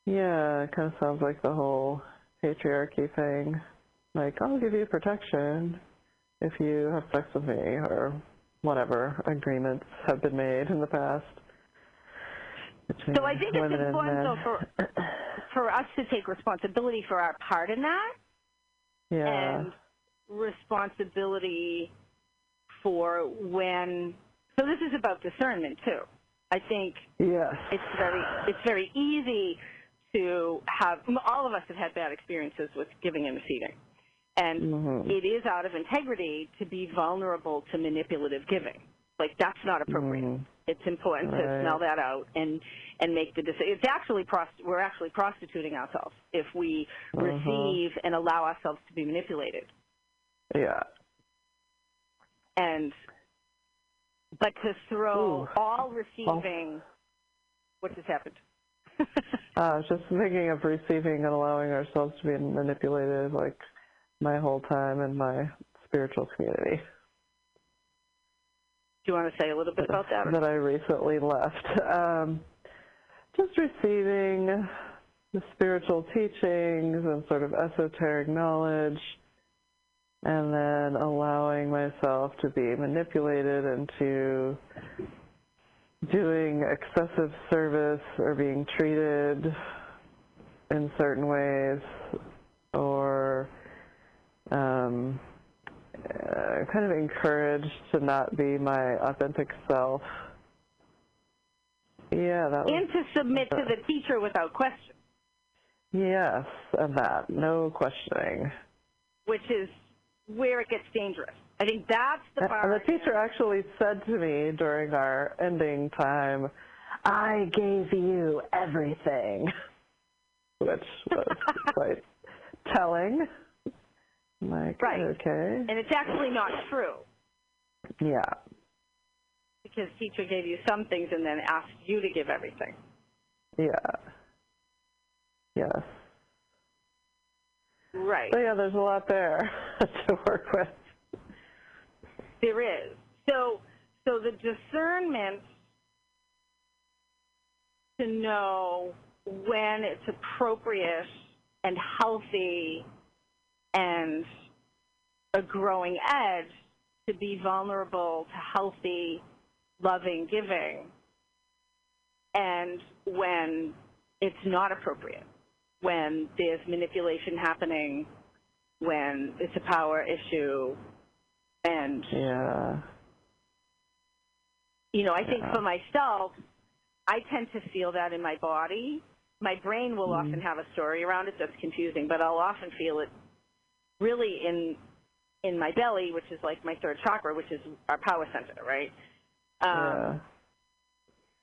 Yeah, it kind of sounds like the whole patriarchy thing. Like, I'll give you protection if you have sex with me, or whatever agreements have been made in the past. So I think it's important, though, for, for us to take responsibility for our part in that. Yeah. And responsibility for when – so this is about discernment, too. I think yes. it's very it's very easy to have – all of us have had bad experiences with giving and receiving. And mm-hmm. it is out of integrity to be vulnerable to manipulative giving. Like, that's not appropriate. Mm-hmm. It's important right. to smell that out and, and make the decision. It's actually prost- we're actually prostituting ourselves if we mm-hmm. receive and allow ourselves to be manipulated. Yeah. And but to throw Ooh. all receiving. Oh. What just happened? uh, just thinking of receiving and allowing ourselves to be manipulated, like my whole time in my spiritual community. Do you want to say a little bit about that? That I recently left. Um, just receiving the spiritual teachings and sort of esoteric knowledge, and then allowing myself to be manipulated into doing excessive service or being treated in certain ways, or um, Uh, kind of encouraged to not be my authentic self. Yeah, that was... And to submit to the teacher without question. Yes, and that. No questioning. Which is where it gets dangerous. I think that's the part... And the teacher actually said to me during our ending time, I gave you everything, which was quite telling. Like, right. Okay. And it's actually not true. Yeah. Because teacher gave you some things and then asked you to give everything. Yeah. Yes. Right. So, yeah, there's a lot there to work with. There is. So, so the discernment to know when it's appropriate and healthy and a growing edge to be vulnerable to healthy, loving giving, and when it's not appropriate, when there's manipulation happening, when it's a power issue, and, yeah. you know, I yeah. think for myself, I tend to feel that in my body. My brain will mm-hmm. often have a story around it that's confusing, but I'll often feel it really in in my belly, which is like my third chakra, which is our power center, right? Um, yeah.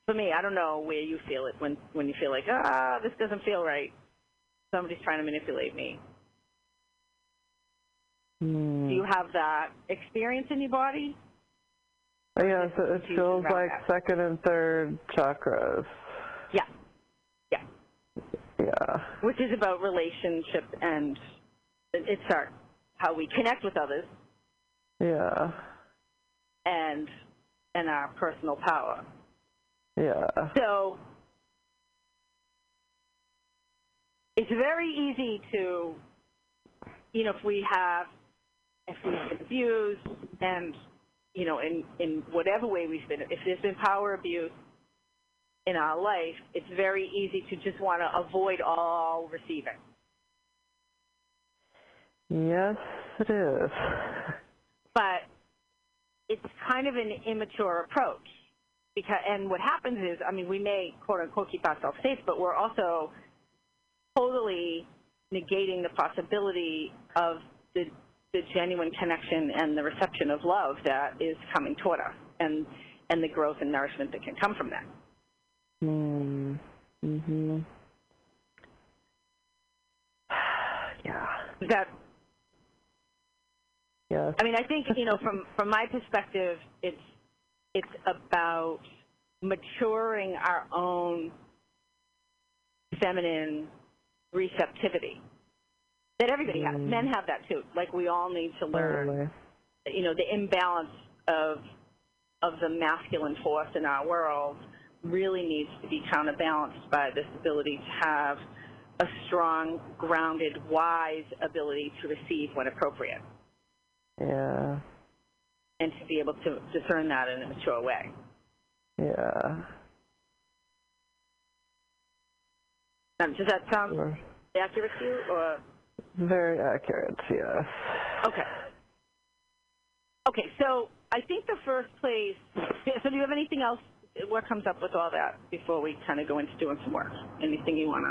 For me, I don't know where you feel it when, when you feel like, ah, this doesn't feel right. Somebody's trying to manipulate me. Mm. Do you have that experience in your body? Oh, yeah, so it feels like that? second and third chakras. Yeah. Yeah. Yeah. Which is about relationship and... It's our, how we connect with others. Yeah. And and our personal power. Yeah. So it's very easy to, you know, if we have, if we've been abused and, you know, in, in whatever way we've been, if there's been power abuse, in our life, it's very easy to just want to avoid all receiving. Yes, it is. But it's kind of an immature approach. Because, and what happens is, I mean, we may, quote-unquote, keep ourselves safe, but we're also totally negating the possibility of the, the genuine connection and the reception of love that is coming toward us, and, and the growth and nourishment that can come from that. Mm. Mm-hmm. Yeah. That, yeah. I mean, I think, you know, from, from my perspective, it's, it's about maturing our own feminine receptivity that everybody mm. has. Men have that too. Like, we all need to learn, totally. you know, the imbalance of of the masculine force in our world really needs to be counterbalanced by this ability to have a strong, grounded, wise ability to receive when appropriate. Yeah. And to be able to discern that in a mature way. Yeah. Um, does that sound sure. accurate to you? Or? Very accurate, yes. Okay. Okay, so I think the first place, so do you have anything else? What comes up with all that before we kind of go into doing some work? Anything you want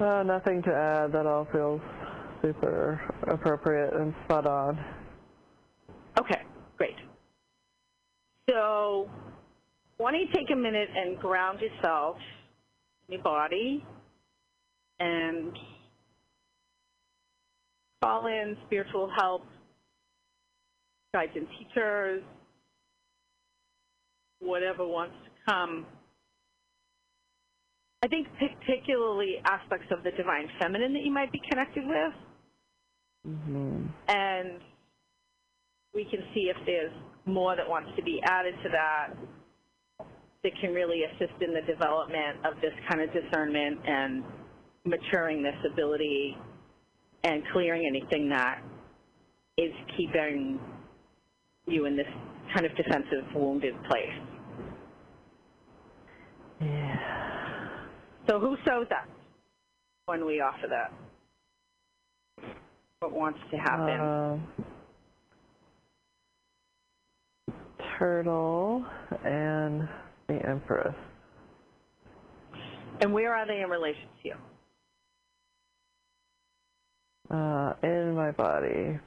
to? Uh, nothing to add. That all feels super appropriate and spot on. Okay, great. So why don't you take a minute and ground yourself in your body and call in spiritual help, guides and teachers, whatever wants to come. I think particularly aspects of the divine feminine that you might be connected with. Mm-hmm. And we can see if there's more that wants to be added to that that can really assist in the development of this kind of discernment and maturing this ability and clearing anything that is keeping you in this kind of defensive, wounded place. Yeah. So who shows up when we offer that? What wants to happen? Uh... Turtle and the Empress. And where are they in relation to you? Uh, in my body.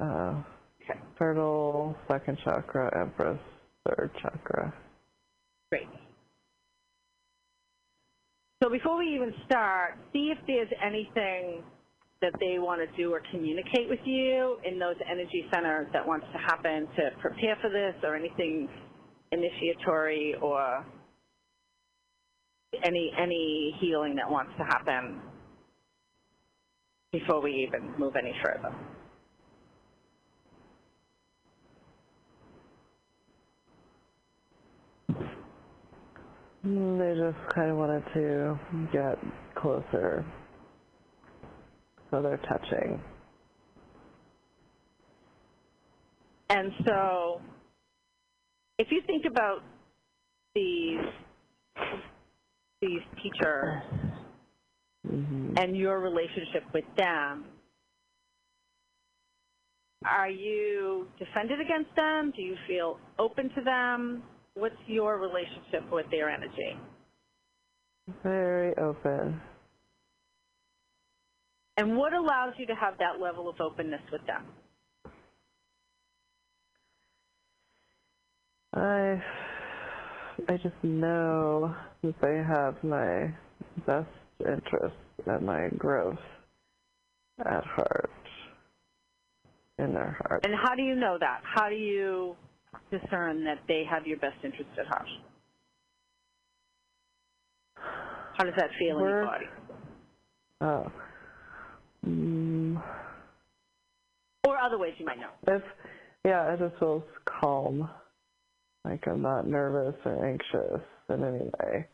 Uh, okay. Turtle, second chakra, Empress, third chakra. Great. So before we even start, see if there's anything that they want to do or communicate with you in those energy centers that wants to happen to prepare for this, or anything initiatory or any any healing that wants to happen before we even move any further. They just kind of wanted to get closer. So they're touching. And so if you think about these, these teachers mm-hmm. and your relationship with them, are you defended against them? Do you feel open to them? What's your relationship with their energy? Very open. And what allows you to have that level of openness with them? I, I just know that they have my best interests and my growth at heart, in their heart. And how do you know that? How do you discern that they have your best interests at heart? How does that feel We're, in your body? Oh. Mm. Or other ways you might know. If, yeah, it just feels calm. Like I'm not nervous or anxious in any way. It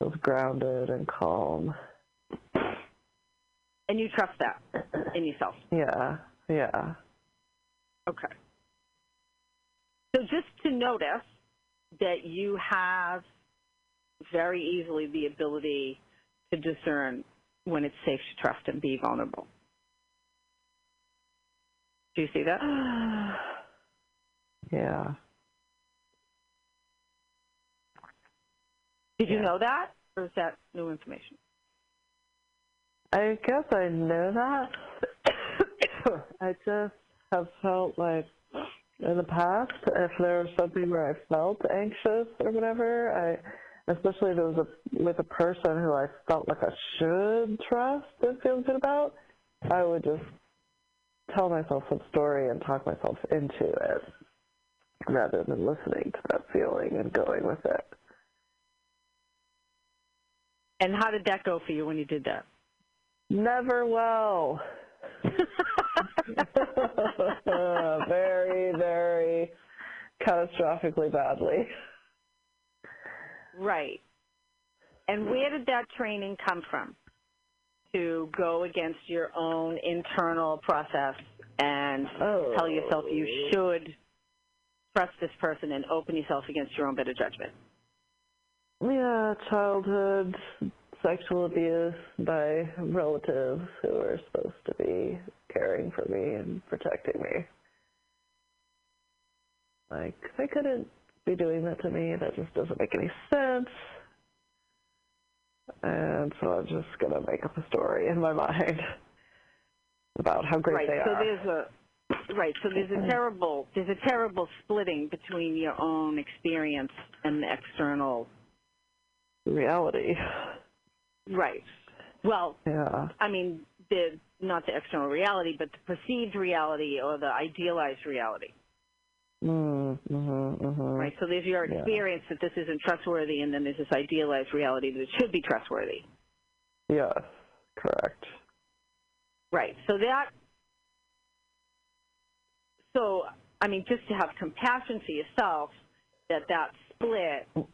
feels grounded and calm. And you trust that in yourself? Yeah, yeah. Okay. So just to notice that you have very easily the ability to discern when it's safe to trust and be vulnerable. Do you see that? Yeah. Did yeah. you know that, or is that new information? I guess I know that. I just have felt like in the past, if there was something where I felt anxious or whatever, I, especially if it was a, with a person who I felt like I should trust and feel good about, I would just tell myself some story and talk myself into it rather than listening to that feeling and going with it. And how did that go for you when you did that? Never well. Very, very catastrophically badly. Right. And where did that training come from? To go against your own internal process and oh. tell yourself you should trust this person and open yourself against your own better judgment. Yeah, childhood sexual abuse by relatives who are supposed to be caring for me and protecting me. Like, they couldn't be doing that to me. That just doesn't make any sense. And so I'm just going to make up a story in my mind about how great right, they so are. There's a, right, so there's a terrible, there's a terrible splitting between your own experience and the external reality. Right. Well, yeah. I mean, the, not the external reality, but the perceived reality or the idealized reality. Mm-hmm, mm-hmm. Right, so there's your experience yeah. that this isn't trustworthy, and then there's this idealized reality that it should be trustworthy. Yes, correct. Right, so that, so, I mean, just to have compassion for yourself, that that split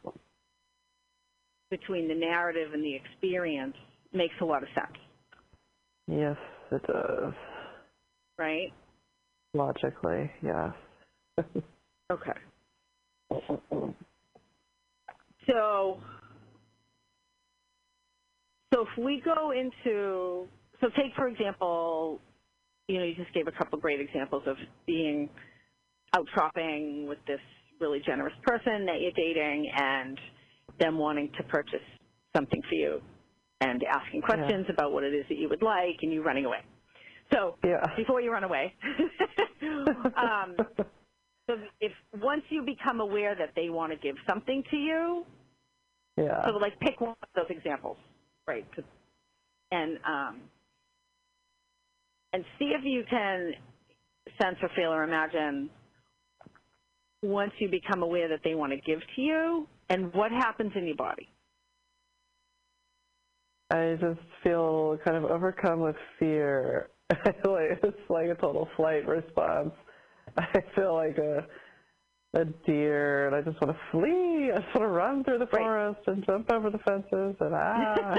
between the narrative and the experience makes a lot of sense. Yes, it does. Right? Logically, yes. Okay. So, so if we go into, so take, for example, you know, you just gave a couple great examples of being out shopping with this really generous person that you're dating and them wanting to purchase something for you and asking questions yeah. about what it is that you would like and you running away. So yeah. before you run away, um, so if once you become aware that they want to give something to you, yeah. so like pick one of those examples, right? And um, and see if you can sense or feel or imagine once you become aware that they want to give to you, and what happens in your body. I just feel kind of overcome with fear. It's like a total flight response. I feel like a a deer, and I just want to flee. I just want to run through the forest right. and jump over the fences and ah.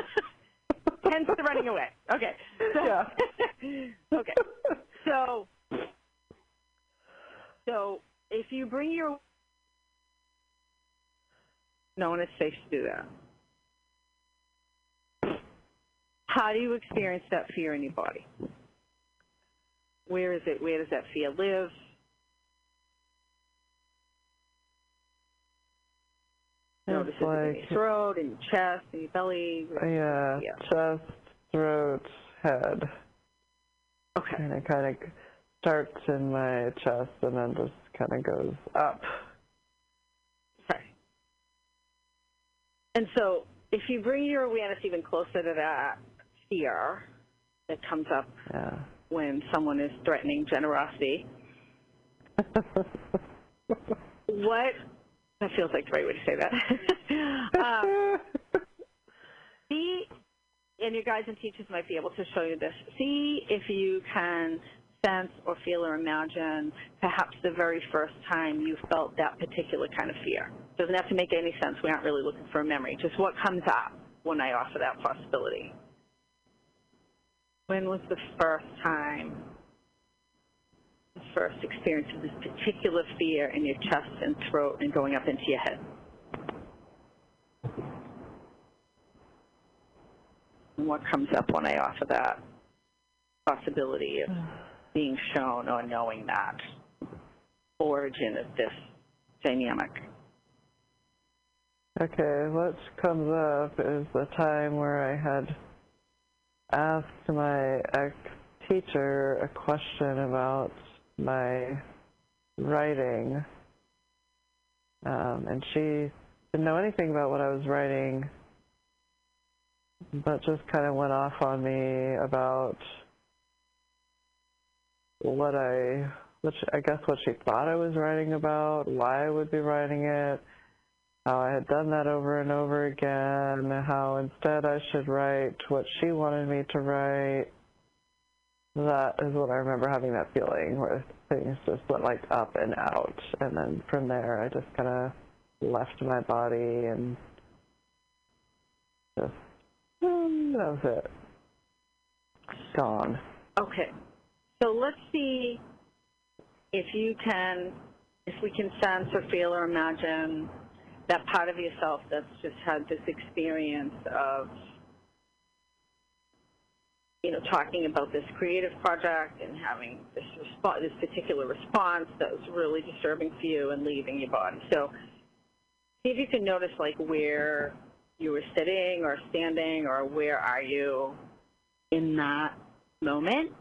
Hence the running away. Okay. So, yeah. okay. So, so if you bring your, no one is safe to do that. How do you experience that fear in your body? Where is it? Where does that fear live? Notice it's like, in your throat, in your chest, in your belly. Yeah, yeah. Chest, throat, head. Okay. And it kind of starts in my chest and then just kind of goes up. Okay. And so if you bring your awareness even closer to that fear that comes up, yeah. when someone is threatening generosity, what, that feels like the right way to say that. um, see, and your guides and teachers might be able to show you this, see if you can sense or feel or imagine perhaps the very first time you felt that particular kind of fear. Doesn't have to make any sense. We aren't really looking for a memory. Just what comes up when I offer that possibility. When was the first time first experience of this particular fear in your chest and throat and going up into your head. And what comes up when I offer that possibility of being shown or knowing that origin of this dynamic? Okay, what comes up is the time where I had asked my ex-teacher a question about my writing, um, and she didn't know anything about what I was writing, but just kind of went off on me about what I, which I guess what she thought I was writing about, why I would be writing it, how I had done that over and over again, how instead I should write what she wanted me to write. That is when I remember having that feeling where things just went like up and out, and then from there I just kind of left my body and just, um, that was it. Gone. Okay. So let's see if you can, if we can sense or feel or imagine that part of yourself that's just had this experience of, you know, talking about this creative project and having this response, this particular response that was really disturbing for you and leaving your body. So see if you can notice like where you were sitting or standing, or where are you in that moment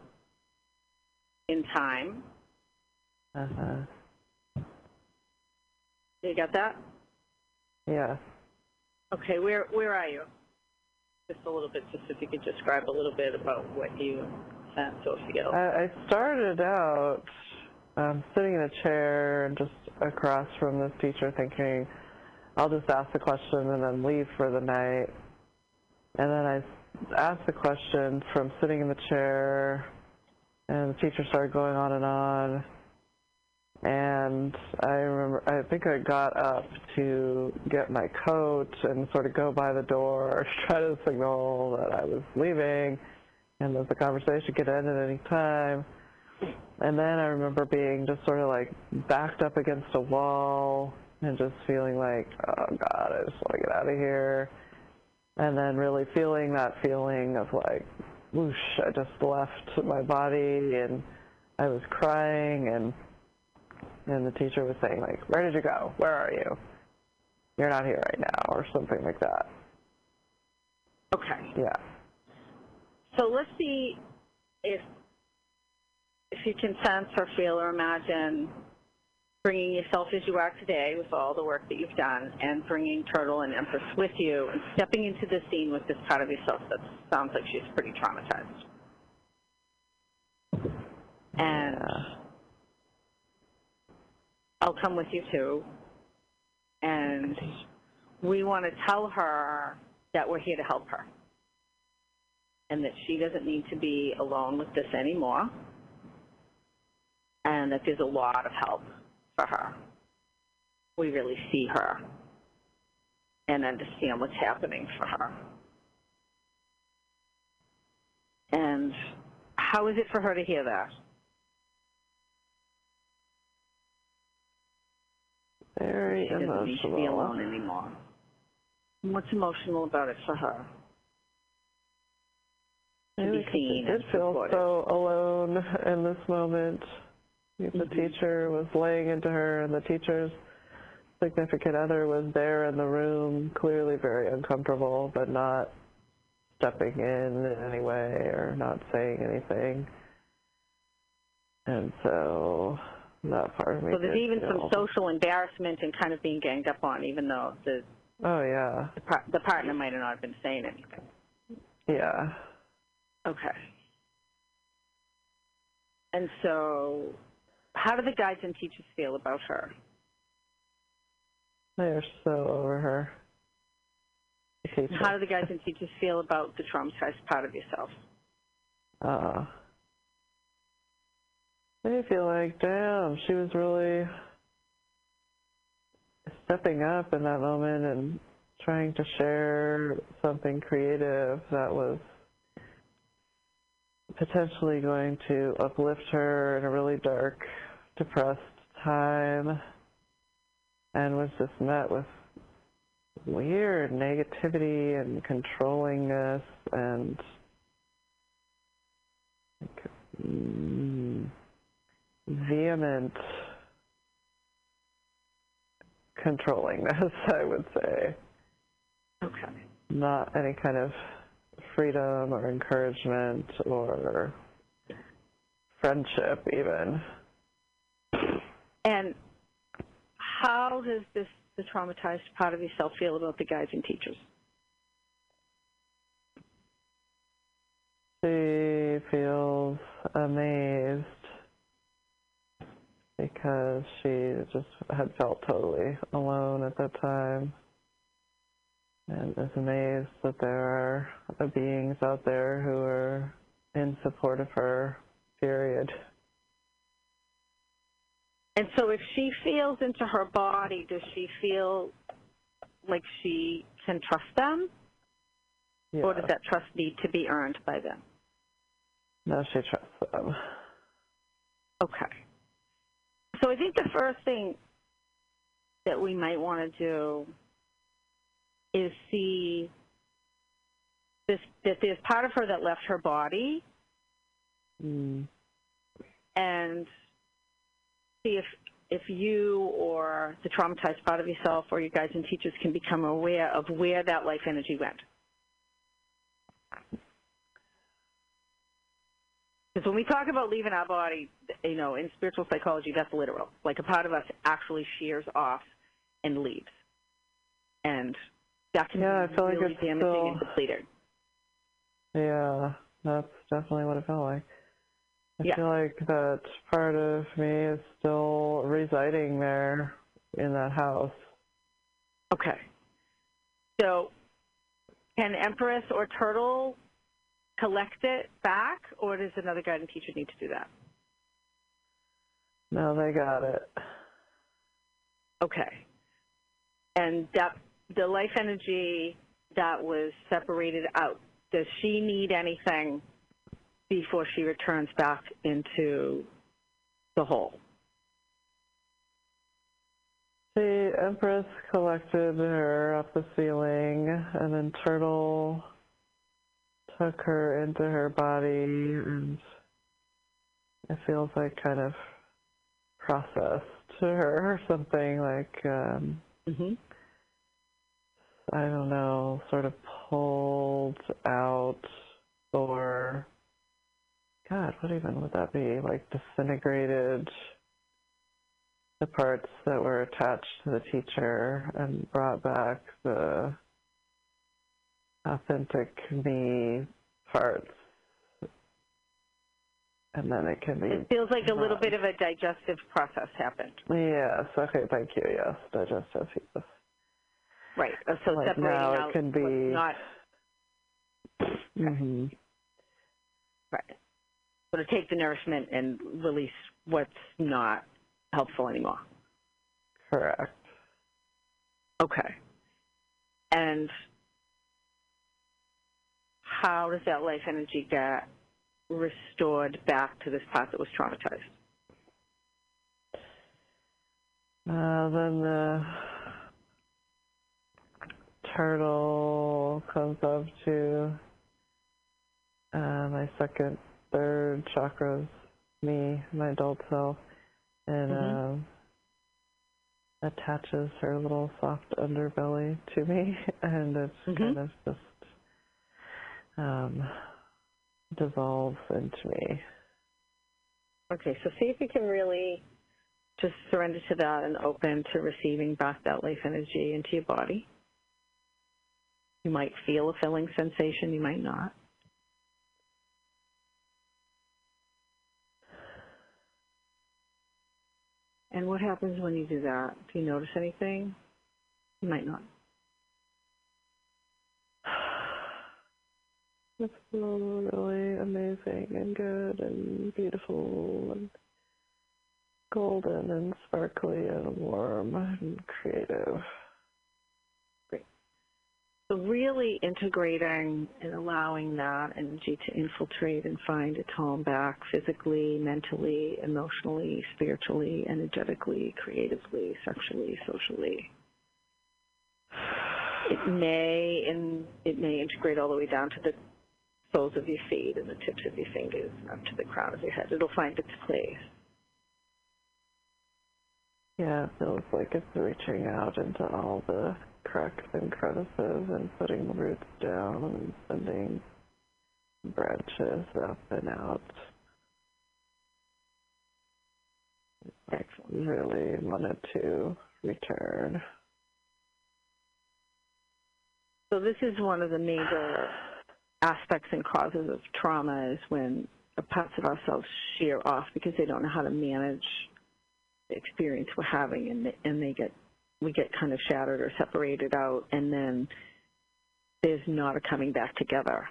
in time. Uh-huh. You got that? Yeah. Okay, where where are you? Just a little bit, just if you could describe a little bit about what you sense or feel. I, I started out um, sitting in a chair and just across from this teacher thinking, I'll just ask the question and then leave for the night. And then I asked the question from sitting in the chair, and the teacher started going on and on. And I remember, I think I got up to get my coat and sort of go by the door to try to signal that I was leaving and that the conversation could end at any time. And then I remember being just sort of like backed up against a wall and just feeling like, oh God, I just want to get out of here. And then really feeling that feeling of like, whoosh, I just left my body, and I was crying, and And the teacher was saying, like, where did you go? Where are you? You're not here right now, or something like that. Okay. Yeah. So let's see if if you can sense or feel or imagine bringing yourself as you are today with all the work that you've done, and bringing Turtle and Empress with you, and stepping into the scene with this part of yourself that sounds like she's pretty traumatized. And... yeah. I'll come with you too, and we want to tell her that we're here to help her and that she doesn't need to be alone with this anymore, and that there's a lot of help for her. We really see her and understand what's happening for her. And how is it for her to hear that? Very emotional. She doesn't need to be alone anymore. And what's emotional about it for her? To be seen and supported. It feels so alone in this moment. Mm-hmm. The teacher was laying into her, and the teacher's significant other was there in the room, clearly very uncomfortable, but not stepping in in any way or not saying anything. And so... that part of me. So there's even feel. some social embarrassment and kind of being ganged up on, even though the oh yeah the, par the partner might not have been saying anything. Yeah. Okay. And so, how do the guides and teachers feel about her? They are so over her. How do the guides and teachers feel about the traumatized part of yourself? Uh. I feel like, damn, she was really stepping up in that moment and trying to share something creative that was potentially going to uplift her in a really dark, depressed time, and was just met with weird negativity and controllingness and like, mm, vehement controllingness, I would say. Okay. Not any kind of freedom or encouragement or friendship even. And how does this, the traumatized part of yourself, feel about the guys and teachers? She feels amazed because she just had felt totally alone at that time, and is amazed that there are beings out there who are in support of her, period. And so if she feels into her body, does she feel like she can trust them? Yeah. Or does that trust need to be earned by them? No, she trusts them. Okay. So I think the first thing that we might want to do is see this, that there's part of her that left her body, mm. and see if if you or the traumatized part of yourself or your guides and teachers can become aware of where that life energy went. Because when we talk about leaving our body, you know, in spiritual psychology, that's literal. Like a part of us actually shears off and leaves. And that can yeah, be I feel really like it's damaging still, and depleted. Yeah, that's definitely what it felt like. I yeah. feel like that part of me is still residing there in that house. Okay. So can Empress or Turtle collect it back, or does another guide and teacher need to do that? No, they got it. Okay. And that the life energy that was separated out, does she need anything before she returns back into the whole? The Empress collected her up the ceiling, and then Turtle took her into her body, and it feels like kind of processed to her or something, like um, mm-hmm. I don't know, sort of pulled out, or God, what even would that be? Like disintegrated the parts that were attached to the teacher and brought back the authentic me parts. And then it can be... It feels like gone. A little bit of a digestive process happened. Yes, okay, thank you, yes, digestive, yes. Right, so like separating now out it can be not... Mm-hmm. Right. So to take the nourishment and release what's not helpful anymore. Correct. Okay. And how does that life energy get restored back to this part that was traumatized? Uh, then the Turtle comes up to uh, my second, third chakras, me, my adult self, and mm-hmm. um, attaches her little soft underbelly to me, and it's mm-hmm. kind of just um, dissolves into me. Okay, so see if you can really just surrender to that and open to receiving back that life energy into your body. You might feel a filling sensation, you might not. And what happens when you do that? Do you notice anything? You might not. It's all really amazing and good and beautiful and golden and sparkly and warm and creative. Great. really integrating and allowing that energy to infiltrate and find its home back physically, mentally, emotionally, spiritually, energetically, creatively, sexually, socially. It may and it may integrate all the way down to the soles of your feet and the tips of your fingers up to the crown of your head. It'll find its place. Yeah, it feels like it's reaching out into all the cracks and crevices and putting roots down and sending branches up and out. I really wanted to return. So this is one of the major aspects and causes of trauma is when parts of ourselves shear off because they don't know how to manage the experience we're having, and they, and they get we get kind of shattered or separated out, and then there's not a coming back together.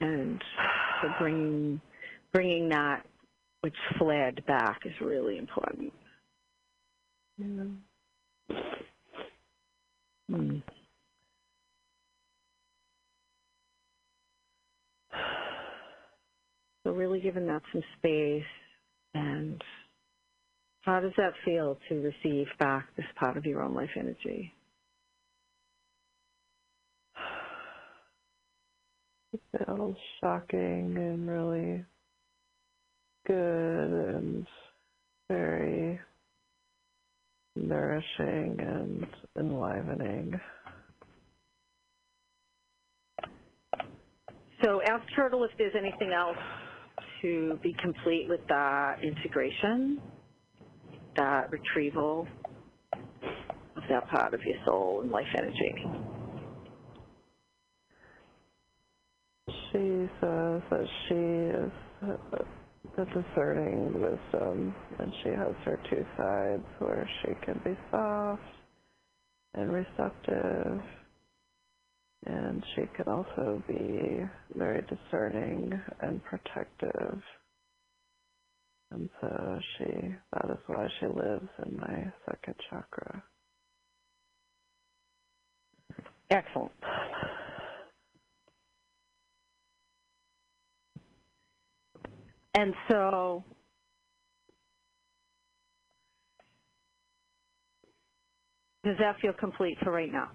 And so bringing bringing that which fled back is really important. Yeah. Hmm. So really giving that some space. And how does that feel to receive back this part of your own life energy? It feels shocking and really good and very nourishing and enlivening. So ask Turtle if there's anything else to be complete with that integration, that retrieval of that part of your soul and life energy. She says that she is the discerning wisdom, and she has her two sides where she can be soft and receptive, and she can also be very discerning and protective. And so she, that is why she lives in my second chakra. Excellent. And so does that feel complete for right now?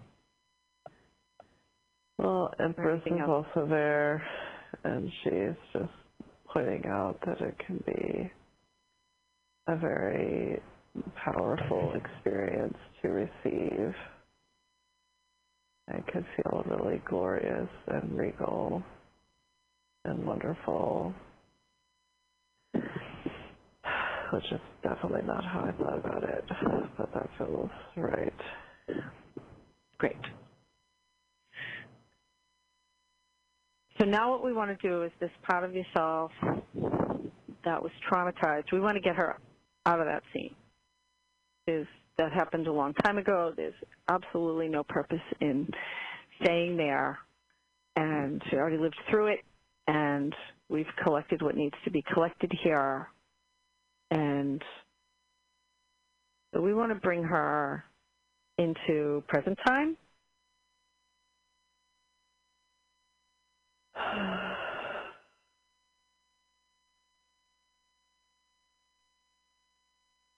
Well, Empress is also there, and she's just pointing out that it can be a very powerful experience to receive. I could feel really glorious and regal and wonderful, which is definitely not how I thought about it, but that feels right. Great. So now what we want to do is this part of yourself that was traumatized, we want to get her out of that scene. There's, that happened a long time ago. There's absolutely no purpose in staying there. And she already lived through it, and we've collected what needs to be collected here. And so we want to bring her into present time.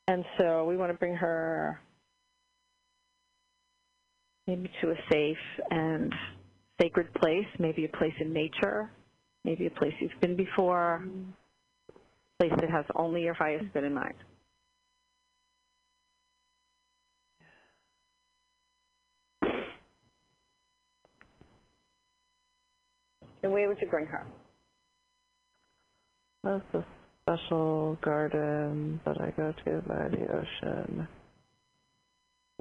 And so we want to bring her maybe to a safe and sacred place, maybe a place in nature, maybe a place you've been before, a place that has only your highest good in mind. And where would you bring her? That's a special garden that I go to by the ocean.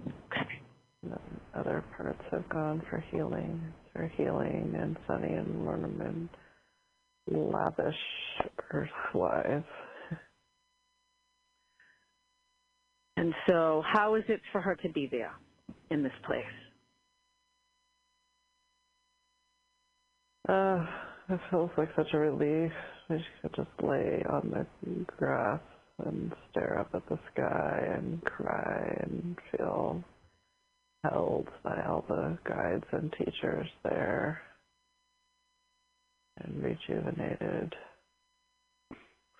Okay. And other parts have gone for healing, for healing and sunny and warm and lavish earth-wise. And so how is it for her to be there in this place? Uh, it feels like such a relief. I could just lay on the grass and stare up at the sky and cry and feel held by all the guides and teachers there and rejuvenated.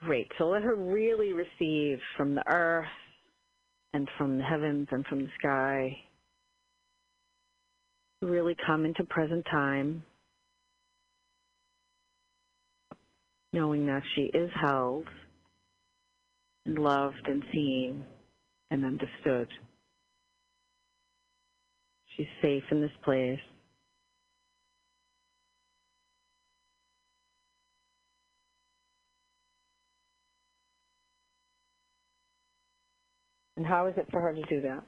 Great. So let her really receive from the earth and from the heavens and from the sky. Really come into present time, knowing that she is held and loved and seen and understood. She's safe in this place. And how is it for her to do that?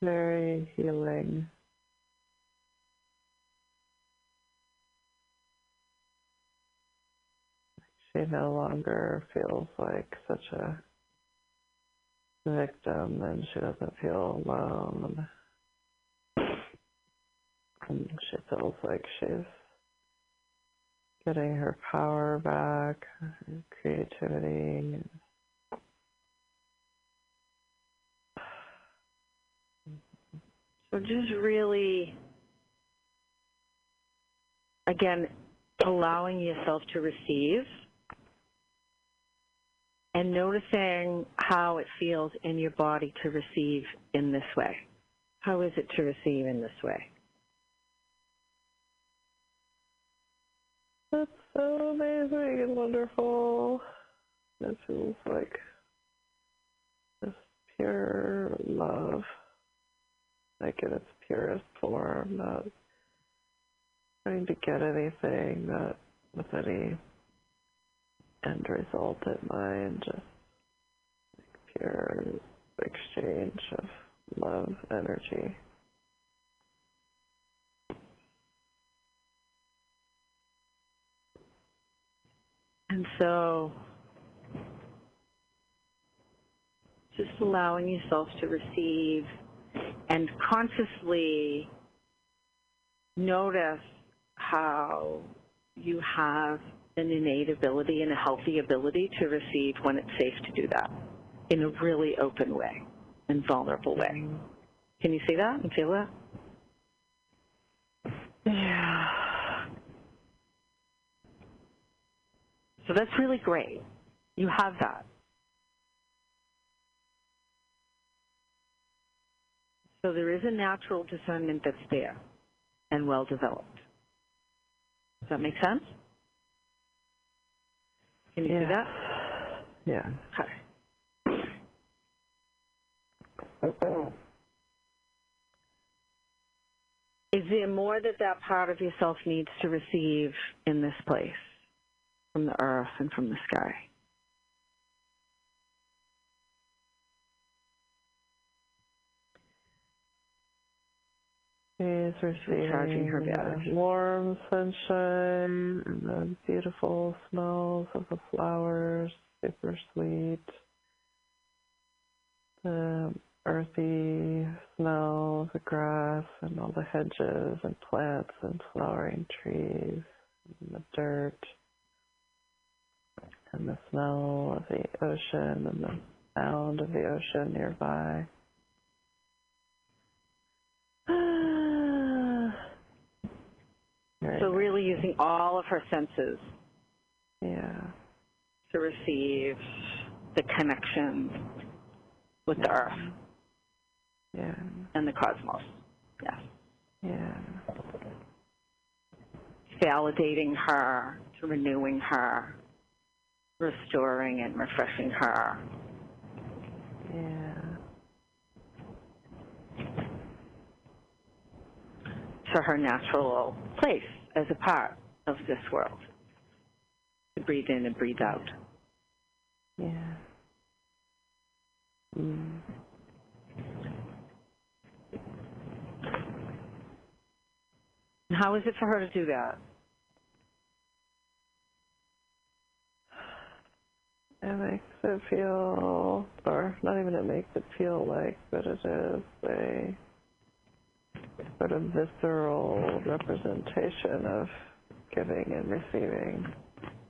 Very healing. She no longer feels like such a victim, and she doesn't feel alone. And she feels like she's getting her power back, her creativity. So just really, again, allowing yourself to receive and noticing how it feels in your body to receive in this way. How is it to receive in this way? That's so amazing and wonderful. It feels like just pure love. Like in its purest form, not trying to get anything, not with any end result in mind, just like pure exchange of love energy. And so just allowing yourself to receive and consciously notice how you have an innate ability and a healthy ability to receive when it's safe to do that in a really open way and vulnerable way. Can you see that and feel that? Yeah. So that's really great. You have that. So there is a natural discernment that's there and well developed. Does that make sense? Can you yeah. do that? Yeah. Okay. Okay. Is there more that that part of yourself needs to receive in this place, from the earth and from the sky? She's receiving her the warm sunshine and the beautiful smells of the flowers, super sweet, the earthy smell of the grass and all the hedges and plants and flowering trees, and the dirt, and the smell of the ocean and the sound of the ocean nearby. So really using all of her senses yeah. to receive the connection with yeah. the earth yeah. and the cosmos. Yeah. yeah. Validating her, renewing her, restoring and refreshing her. Yeah. To her natural place as a part of this world, to breathe in and breathe out. Yeah. Mm. How is it for her to do that? It makes it feel, or not even it makes it feel like, but it is a sort of visceral representation of giving and receiving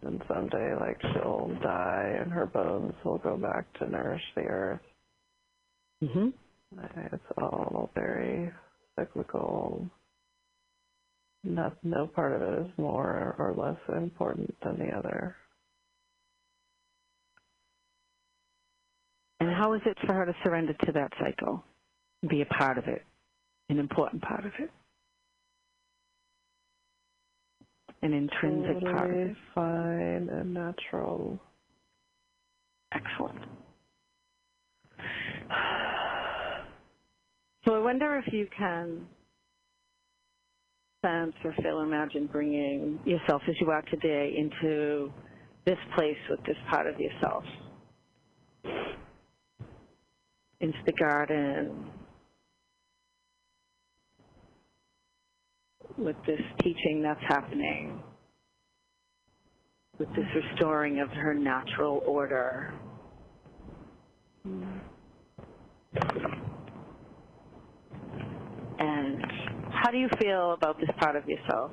and someday, like, she'll die and her bones will go back to nourish the earth. Mm-hmm. It's all very cyclical. Not, no part of it is more or less important than the other. And how is it for her to surrender to that cycle, be a part of it, an important part of it, an intrinsic totally part of it? Fine and natural. Excellent. So I wonder if you can sense or feel or imagine bringing yourself as you are today into this place with this part of yourself. Into the garden with this teaching that's happening, with this restoring of her natural order. And how do you feel about this part of yourself?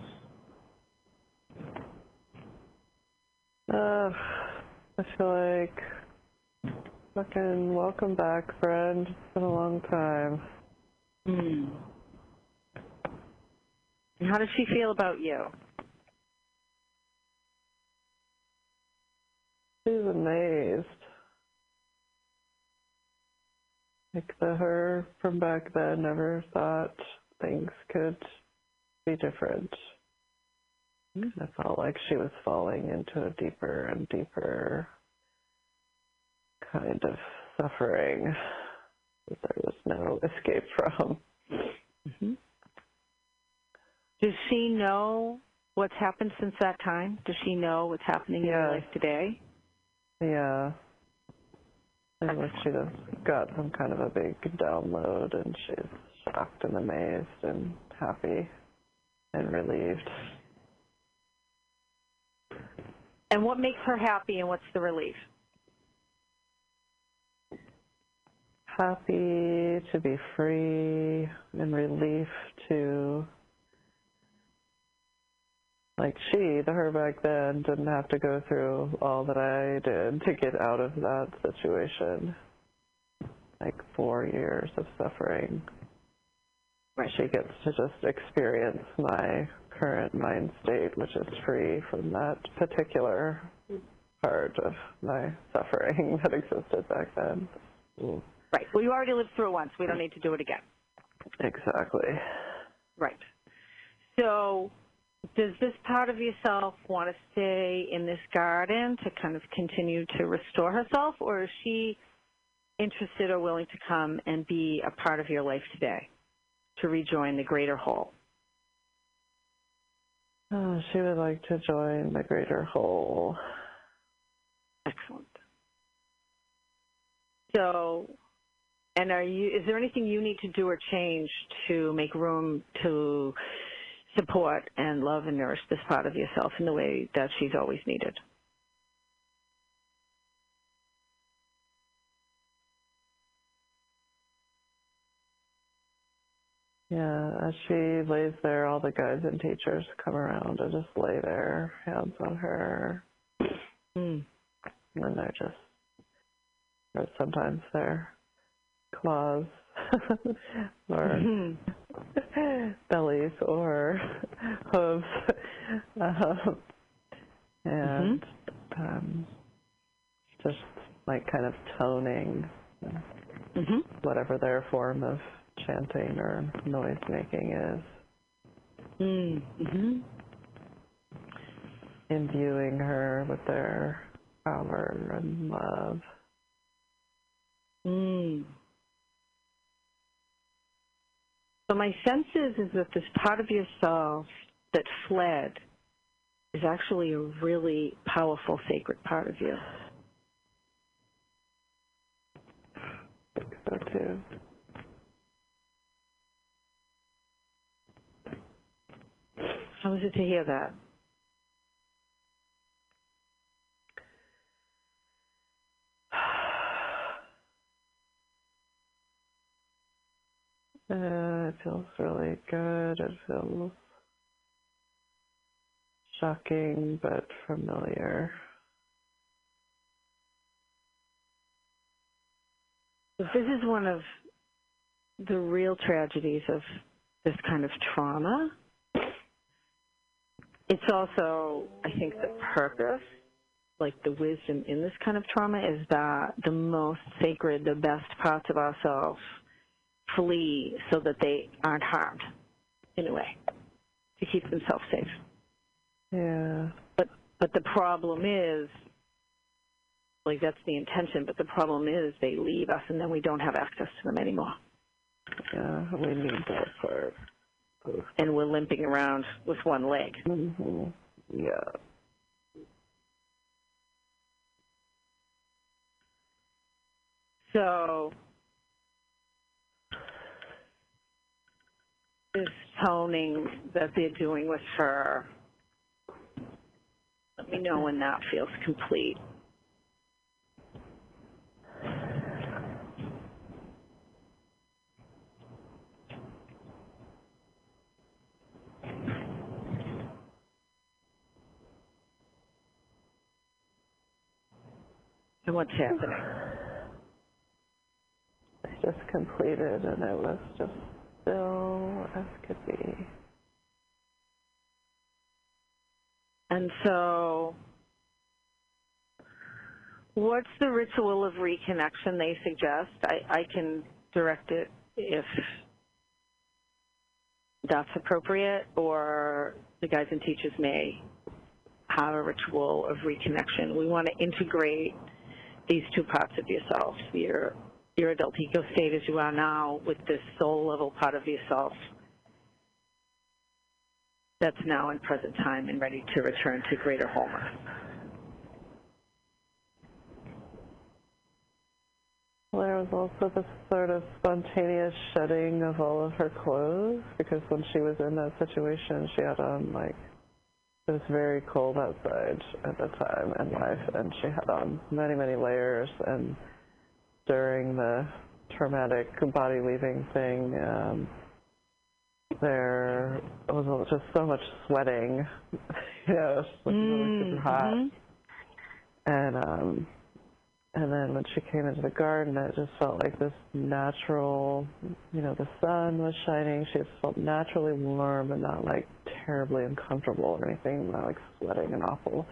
Uh, I feel like... Fucking welcome back, friend. It's been a long time. Mm. And how does she feel about you? She's amazed. Like, the her from back then never thought things could be different. Mm. I felt like she was falling into a deeper and deeper kind of suffering that there was no escape from. Mm-hmm. Does she know what's happened since that time? Does she know what's happening yeah. in her life today? Yeah. And like she just got some kind of a big download, and she's shocked and amazed and happy and relieved. And what makes her happy, and what's the relief? Happy to be free and relief to, like, she, the her back then, didn't have to go through all that I did to get out of that situation. Like, four years of suffering. Right. She gets to just experience my current mind state, which is free from that particular part of my suffering that existed back then. Ooh. Right. Well, you already lived through it once. We don't need to do it again. Exactly. Right. So does this part of yourself want to stay in this garden to kind of continue to restore herself, or is she interested or willing to come and be a part of your life today to rejoin the greater whole? Oh, she would like to join the greater whole. Excellent. So... And are you, is there anything you need to do or change to make room to support and love and nourish this part of yourself in the way that she's always needed? Yeah, as she lays there, all the guides and teachers come around and just lay their hands on her. Mm. And they're just, or sometimes they're, claws or mm-hmm. bellies or hooves, um, and mm-hmm. um, just like kind of toning mm-hmm. whatever their form of chanting or noise making is, mm-hmm. imbuing her with their power and love. Mm. So my sense is, is that this part of yourself that fled is actually a really powerful, sacred part of you. I think so, too. How was it to hear that? Uh, it feels really good. It feels shocking but familiar. This is one of the real tragedies of this kind of trauma. It's also, I think, the purpose, like the wisdom in this kind of trauma, is that the most sacred, the best parts of ourselves flee so that they aren't harmed, in a way, to keep themselves safe. Yeah. But but the problem is, like, that's the intention, but the problem is they leave us, and then we don't have access to them anymore. Yeah, we need that part. And we're limping around with one leg. Mm-hmm. Yeah. So this toning that they're doing with her, let me know when that feels complete. And what's happening? I just completed, and it was just still as could be. And so, what's the ritual of reconnection they suggest? I, I can direct it if that's appropriate, or the guides and teachers may have a ritual of reconnection. We want to integrate these two parts of yourself, your, your adult ego state as you are now with this soul level part of yourself that's now in present time and ready to return to greater wholeness. Well, there was also this sort of spontaneous shedding of all of her clothes, because when she was in that situation, she had on, like, it was very cold outside at the time in life, and she had on many, many layers, and during the traumatic body-leaving thing, um, there was just so much sweating, you know, it was like mm, really super hot. Mm-hmm. And, um, and then when she came into the garden, it just felt like this natural, you know, the sun was shining, she just felt naturally warm and not, like, terribly uncomfortable or anything, not like sweating and awful.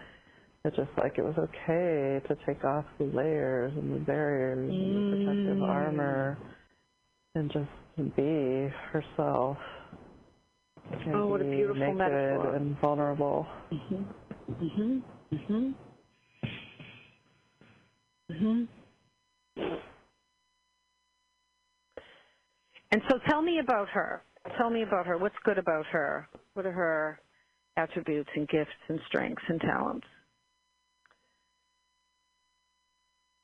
It's just like it was okay to take off the layers and the barriers mm. and the protective armor and just be herself. And oh, what a beautiful naked metaphor. And vulnerable. Mm-hmm. Mm-hmm. Mm-hmm. Mm-hmm. And so tell me about her. Tell me about her. What's good about her? What are her attributes and gifts and strengths and talents?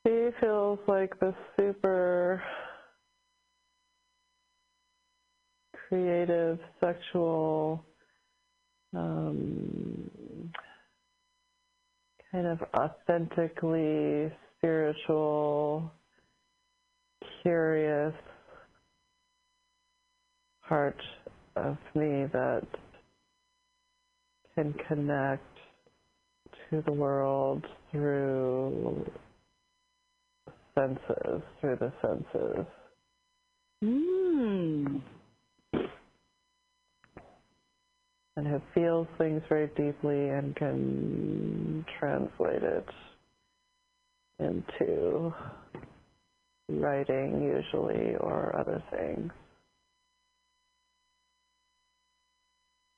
She feels like the super creative, sexual, um, kind of authentically spiritual, curious part of me that can connect to the world through senses, through the senses. Mm. And who feels things very deeply and can translate it into writing usually or other things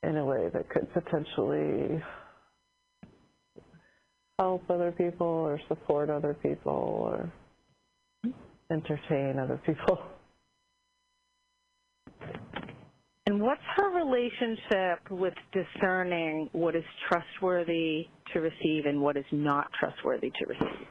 in a way that could potentially help other people or support other people or entertain other people. And what's her relationship with discerning what is trustworthy to receive and what is not trustworthy to receive?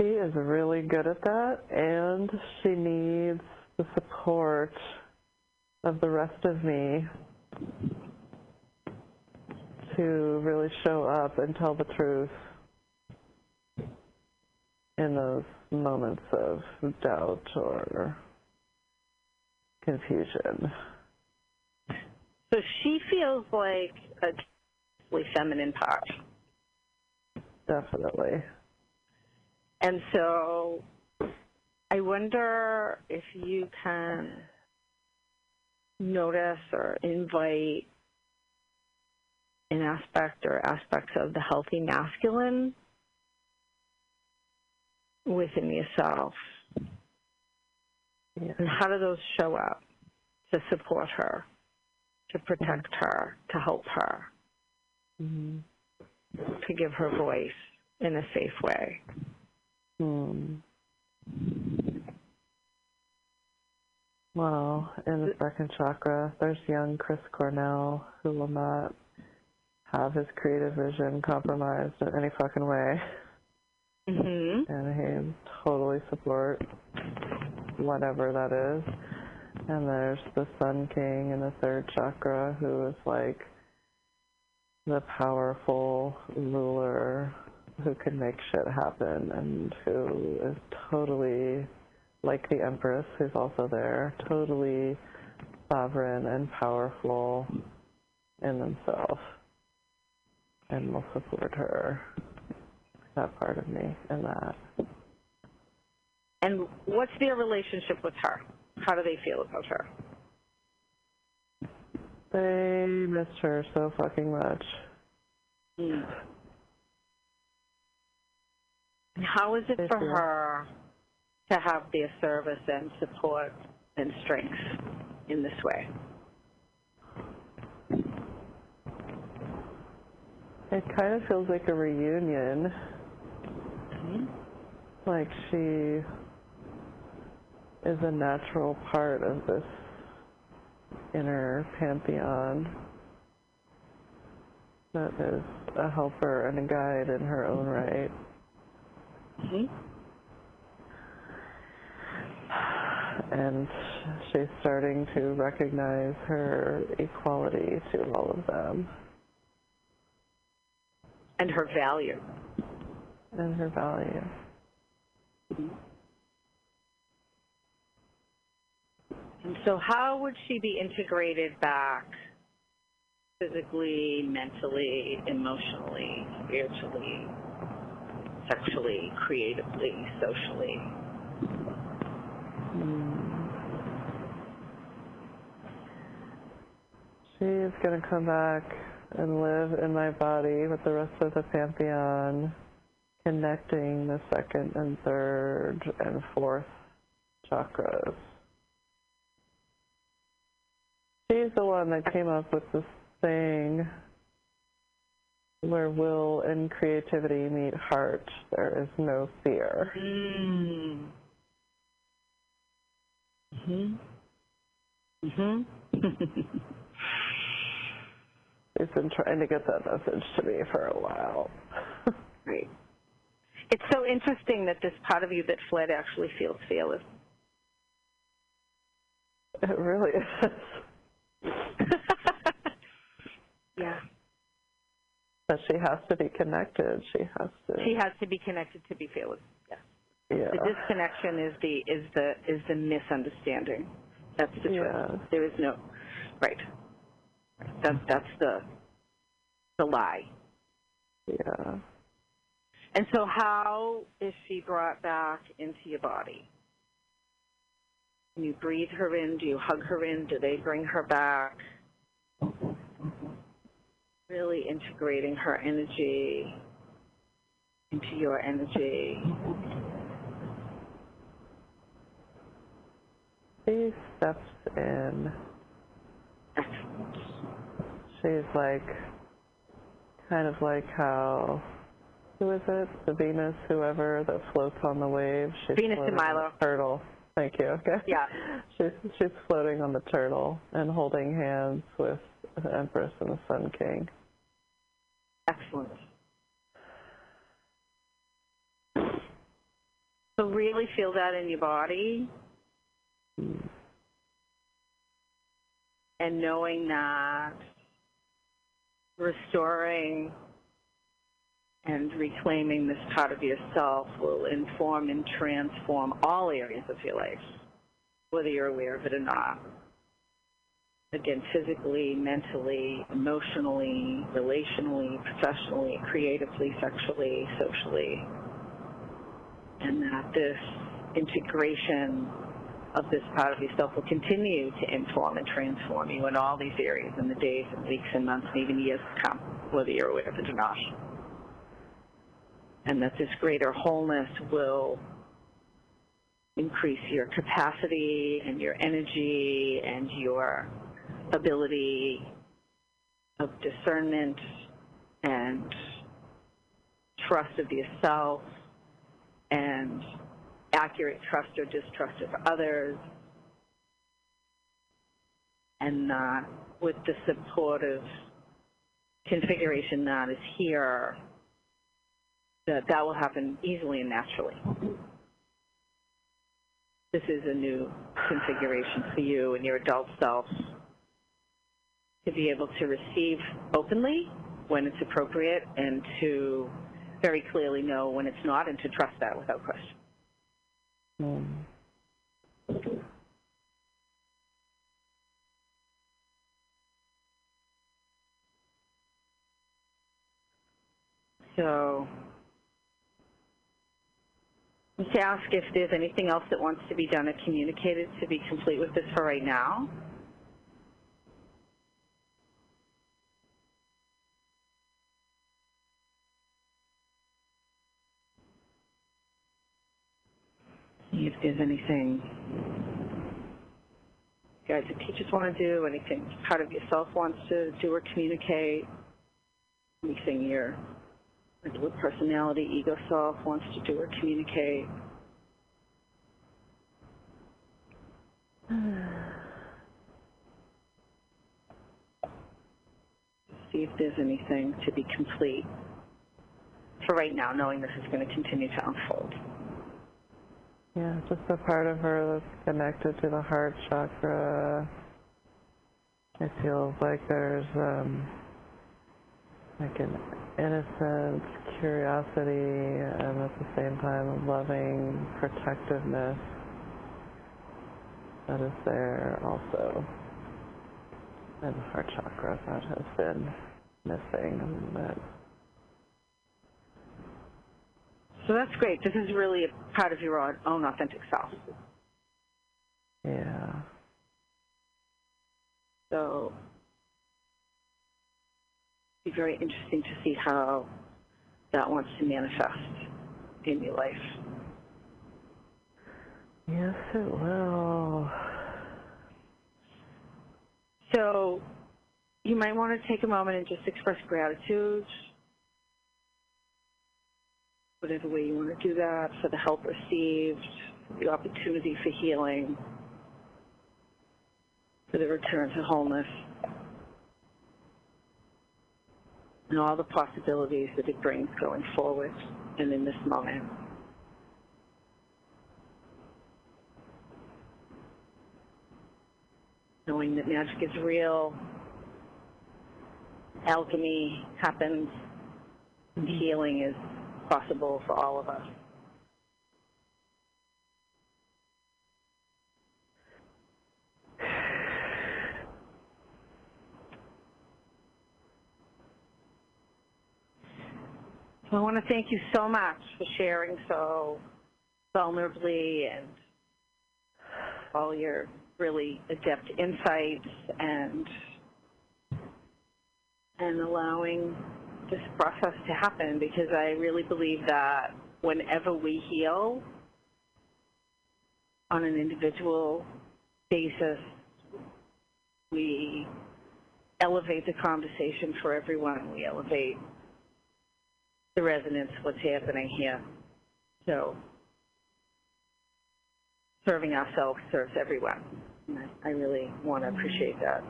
She is really good at that, and she needs the support of the rest of me to really show up and tell the truth in those moments of doubt or confusion. So she feels like a feminine power. Definitely. And so I wonder if you can notice or invite an aspect or aspects of the healthy masculine within yourself. Yeah. And how do those show up to support her, to protect her, to help her, mm-hmm. to give her voice in a safe way? Mm. Wow. In the second chakra, there's young Chris Cornell, who will not have his creative vision compromised in any fucking way. Mm-hmm. And he totally supports whatever that is. And there's the Sun King in the third chakra, who is like the powerful ruler who can make shit happen and who is totally, like the Empress, who's also there, totally sovereign and powerful in themselves, and will support her, that part of me, and that. And what's their relationship with her? How do they feel about her? They missed her so fucking much. Mm. How is it for her to have their service and support and strength in this way? It kind of feels like a reunion. Mm-hmm. Like she is a natural part of this inner pantheon that is a helper and a guide in her own right. Mm-hmm. And she's starting to recognize her equality to all of them. And her value. And her value. Mm-hmm. And so how would she be integrated back physically, mentally, emotionally, spiritually, sexually, creatively, socially? Mm. She is going to come back and live in my body with the rest of the pantheon, connecting the second and third and fourth chakras. She's the one that came up with this thing where will and creativity meet heart. There is no fear. Mm. Mm-hmm. Mm-hmm. She's been trying to get that message to me for a while. Right. It's so interesting that this part of you that fled actually feels fearless. It really is. Yeah. But she has to be connected. She has to. She has to be connected to be fearless. Yes. Yeah. The disconnection is the is the is the misunderstanding. That's the truth. Yeah. There is no right. That that's the the lie. Yeah. And so, how is she brought back into your body? Do you breathe her in? Do you hug her in? Do they bring her back? Really integrating her energy into your energy. She steps in. Excellent. She's like, kind of like how, who is it? The Venus, whoever, that floats on the wave. She's Venus and Milo. Turtle. Thank you. Okay. Yeah. She's, she's floating on the turtle and holding hands with the Empress and the Sun King. Excellent. So really feel that in your body. Mm. And knowing that restoring and reclaiming this part of yourself will inform and transform all areas of your life, whether you're aware of it or not. Again, physically, mentally, emotionally, relationally, professionally, creatively, sexually, socially. And that this integration of this part of yourself will continue to inform and transform you in all these areas in the days and weeks and months and even years to come, whether you're aware of it or not. And that this greater wholeness will increase your capacity and your energy and your ability of discernment and trust of yourself and accurate trust or distrust of others, and uh, with the supportive configuration that is here, that that will happen easily and naturally. This is a new configuration for you and your adult self to be able to receive openly when it's appropriate and to very clearly know when it's not and to trust that without question. Mm. So let's ask if there's anything else that wants to be done or communicated to be complete with this for right now. See if there's anything you guys, the teachers want to do, anything part of yourself wants to do or communicate, anything you're what personality, ego self wants to do or communicate. See if there's anything to be complete for right now, knowing this is going to continue to unfold. Yeah, just the part of her that's connected to the heart chakra. It feels like there's um, like an innocence, curiosity, and at the same time, loving protectiveness that is there also in the heart chakra that has been missing a little bit. So that's great. This is really a part of your own authentic self. Yeah. So be very interesting to see how that wants to manifest in your life. Yes, it will. So you might want to take a moment and just express gratitude, whatever way you want to do that, for the help received, the opportunity for healing, for the return to wholeness, and all the possibilities that it brings going forward and in this moment. Knowing that magic is real, alchemy happens, and healing is possible for all of us. So I want to thank you so much for sharing so vulnerably and all your really adept insights and and allowing this process to happen, because I really believe that whenever we heal on an individual basis, we elevate the conversation for everyone. We elevate the resonance, what's happening here. So serving ourselves serves everyone. And I, I really want to appreciate that.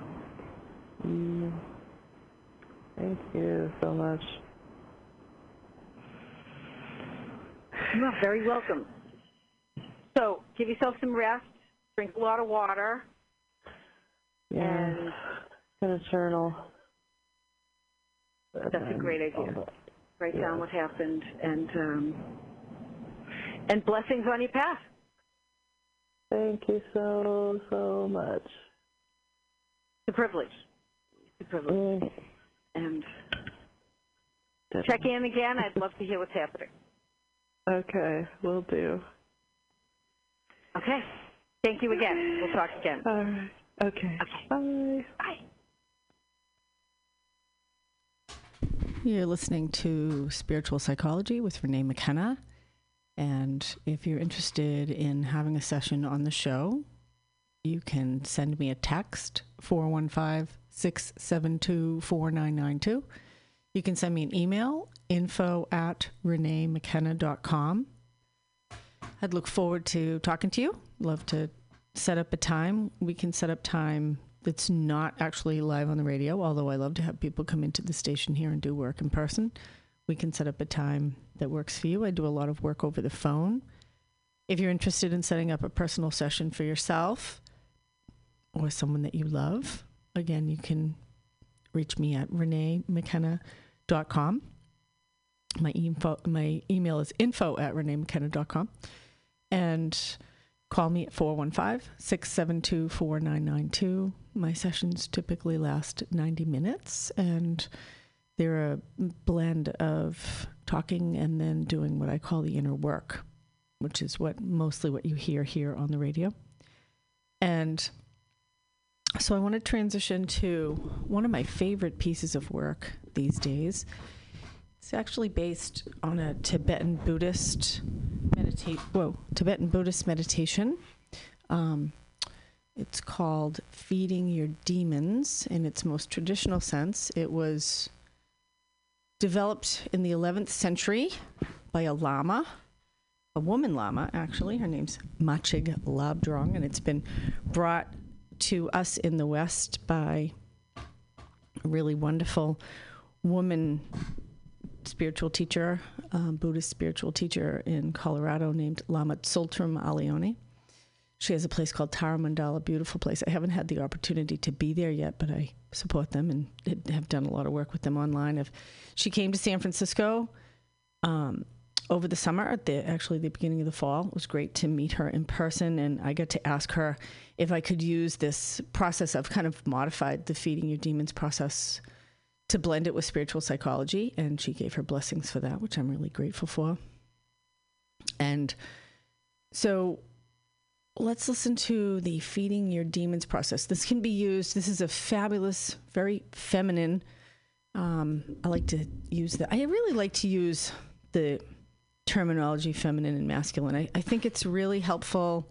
Mm. Thank you so much. You're very welcome. So give yourself some rest, drink a lot of water. Yeah, and I'm going to journal. That's a great idea. write yeah. down what happened, and um, and blessings on your path. Thank you so, so much. It's a privilege. It's a privilege. Mm. And Definitely. check in again. I'd love to hear what's happening. Okay, will do. Okay. Thank you again. We'll talk again. All right. Okay. Okay. Bye. Bye. You're listening to Spiritual Psychology with Renee McKenna. And if you're interested in having a session on the show, you can send me a text, four one five, six seven two, four nine nine two. You can send me an email, info at renee mckenna dot com. I'd look forward to talking to you. Love to set up a time. We can set up time that's not actually live on the radio, although I love to have people come into the station here and do work in person. We can set up a time that works for you. I do a lot of work over the phone. If you're interested in setting up a personal session for yourself or someone that you love, again, you can reach me at renee mckenna dot com. My, info, my email is info at renee mckenna dot com. And call me at four one five, six seven two, four nine nine two. My sessions typically last ninety minutes, and they're a blend of talking and then doing what I call the inner work, which is what mostly what you hear here on the radio. And so I want to transition to one of my favorite pieces of work these days. It's actually based on a Tibetan Buddhist meditate. Whoa, Tibetan Buddhist meditation. Um, it's called "Feeding Your Demons" in its most traditional sense. It was developed in the eleventh century by a lama, a woman lama actually. Her name's Machig Labdrong, and it's been brought to us in the West by a really wonderful woman spiritual teacher, um, Buddhist spiritual teacher in Colorado named Lama Tsultrim Allione. She has a place called Tara Mandala, beautiful place. I haven't had the opportunity to be there yet, but I support them and have done a lot of work with them online. I've, she came to San Francisco um, over the summer, at the, actually the beginning of the fall. It was great to meet her in person, and I got to ask her if I could use this process. I've kind of modified the Feeding Your Demons process to blend it with spiritual psychology, and she gave her blessings for that, which I'm really grateful for. And so let's listen to the Feeding Your Demons process. This can be used. This is a fabulous, very feminine. Um, I like to use the, I really like to use the terminology feminine and masculine. I, I think it's really helpful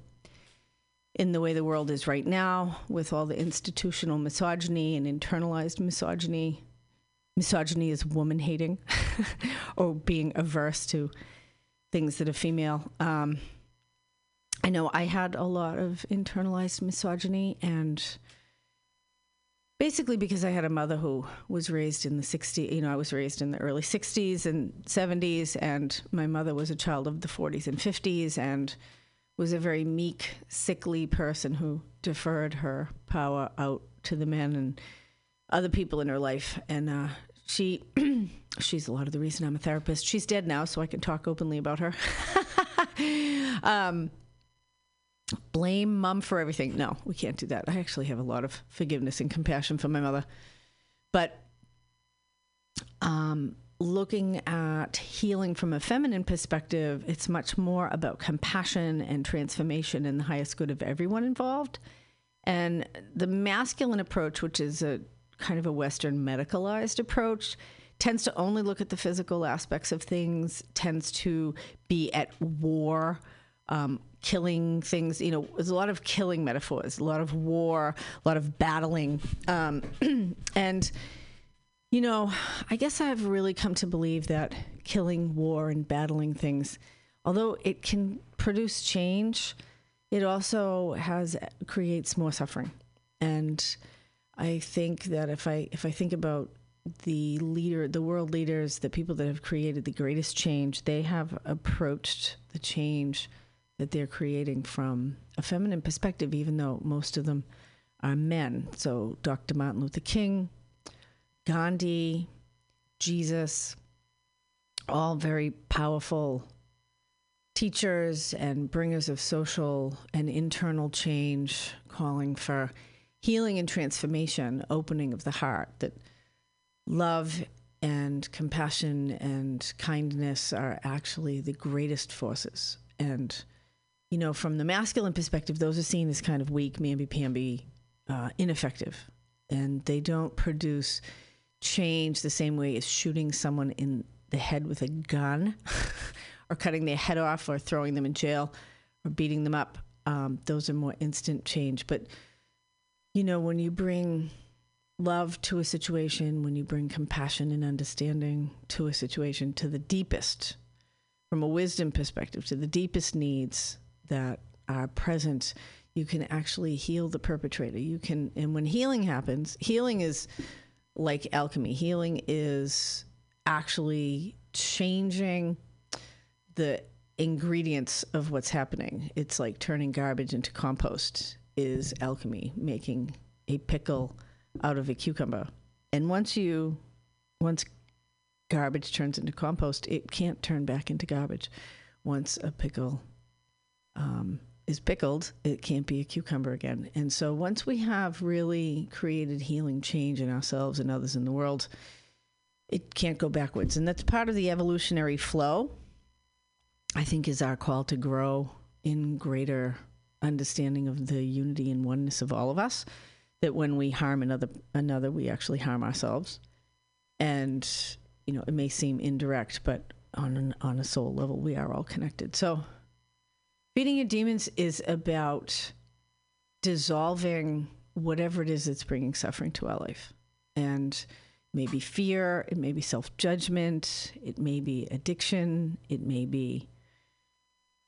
in the way the world is right now with all the institutional misogyny and internalized misogyny. Misogyny is woman-hating or being averse to things that are female. Um, I know I had a lot of internalized misogyny, and basically because I had a mother who was raised in the sixties, you know, I was raised in the early sixties and seventies, and my mother was a child of the forties and fifties and was a very meek, sickly person who deferred her power out to the men and other people in her life. And uh, she, she's a lot of the reason I'm a therapist. She's dead now, so I can talk openly about her. um, blame mom for everything. No, we can't do that. I actually have a lot of forgiveness and compassion for my mother. But um, looking at healing from a feminine perspective, it's much more about compassion and transformation and the highest good of everyone involved. And the masculine approach, which is a kind of a Western medicalized approach, tends to only look at the physical aspects of things, tends to be at war, um, killing things. You know, there's a lot of killing metaphors, a lot of war, a lot of battling. Um, and, you know, I guess I've really come to believe that killing, war, and battling things, although it can produce change, it also has creates more suffering. And I think that if I if I think about the leader, the world leaders, the people that have created the greatest change, they have approached the change that they're creating from a feminine perspective, even though most of them are men. So Doctor Martin Luther King, Gandhi, Jesus, all very powerful teachers and bringers of social and internal change, calling for healing and transformation, opening of the heart, that love and compassion and kindness are actually the greatest forces. And, you know, from the masculine perspective, those are seen as kind of weak, mamby-pamby, uh, ineffective. And they don't produce change the same way as shooting someone in the head with a gun or cutting their head off or throwing them in jail or beating them up. Um, those are more instant change. But, you know, when you bring love to a situation, when you bring compassion and understanding to a situation, to the deepest, from a wisdom perspective, to the deepest needs that are present, you can actually heal the perpetrator. You can, and when healing happens, healing is like alchemy. Healing is actually changing the ingredients of what's happening. It's like turning garbage into compost is alchemy, making a pickle out of a cucumber. And once you, once garbage turns into compost, it can't turn back into garbage. Once a pickle um, is pickled, it can't be a cucumber again. And so once we have really created healing change in ourselves and others in the world, it can't go backwards. And that's part of the evolutionary flow, I think, is our call to grow in greater understanding of the unity and oneness of all of us, that when we harm another, another, we actually harm ourselves. And, you know, it may seem indirect, but on an, on a soul level, we are all connected. So feeding your demons is about dissolving whatever it is that's bringing suffering to our life. And it may be fear, it may be self-judgment, it may be addiction, it may be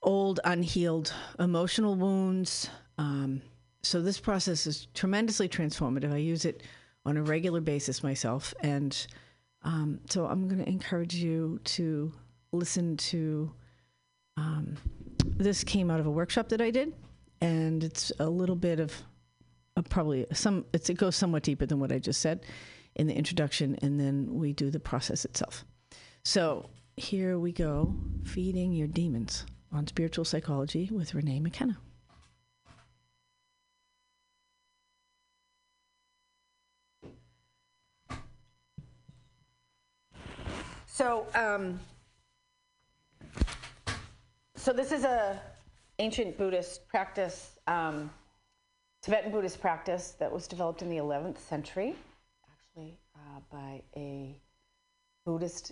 old, unhealed emotional wounds. Um, so this process is tremendously transformative. I use it on a regular basis myself. And um, so I'm going to encourage you to listen to... Um, this came out of a workshop that I did, and it's a little bit of uh, probably some, it's, it goes somewhat deeper than what I just said in the introduction, and then we do the process itself. So here we go, Feeding Your Demons on Spiritual Psychology with Renee McKenna. So, um, So this is a ancient Buddhist practice, um, Tibetan Buddhist practice that was developed in the eleventh century, actually, uh, by a Buddhist,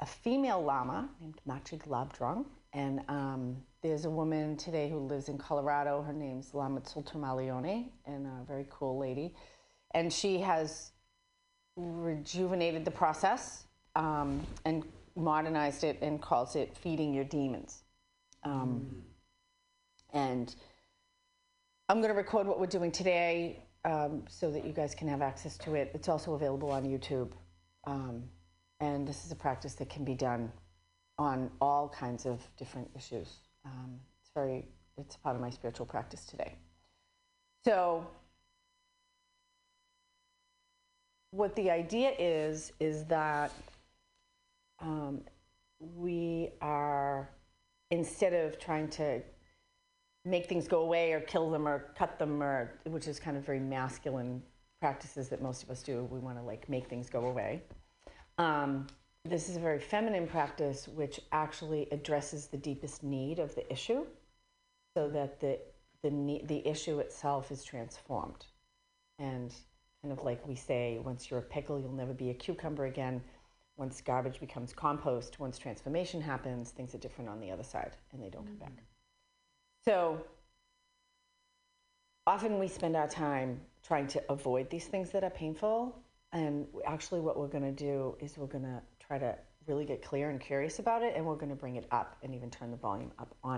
a female Lama named Machig Labdrong. And um, there's a woman today who lives in Colorado. Her name's Lama Tsultrim Allione, and a very cool lady. And she has rejuvenated the process um, and modernized it and calls it Feeding Your Demons. Um, and I'm going to record what we're doing today um, so that you guys can have access to it. It's also available on YouTube. Um, and this is a practice that can be done on all kinds of different issues. Um, it's very, it's part of my spiritual practice today. So what the idea is, is that um, we are... instead of trying to make things go away or kill them or cut them, or which is kind of very masculine practices that most of us do, we want to like make things go away. Um, this is a very feminine practice which actually addresses the deepest need of the issue, so that the the the issue itself is transformed. And kind of like we say, once you're a pickle, you'll never be a cucumber again. Once garbage becomes compost, once transformation happens, things are different on the other side, and they don't come back. So often we spend our time trying to avoid these things that are painful, and actually what we're going to do is we're going to try to really get clear and curious about it, and we're going to bring it up and even turn the volume up on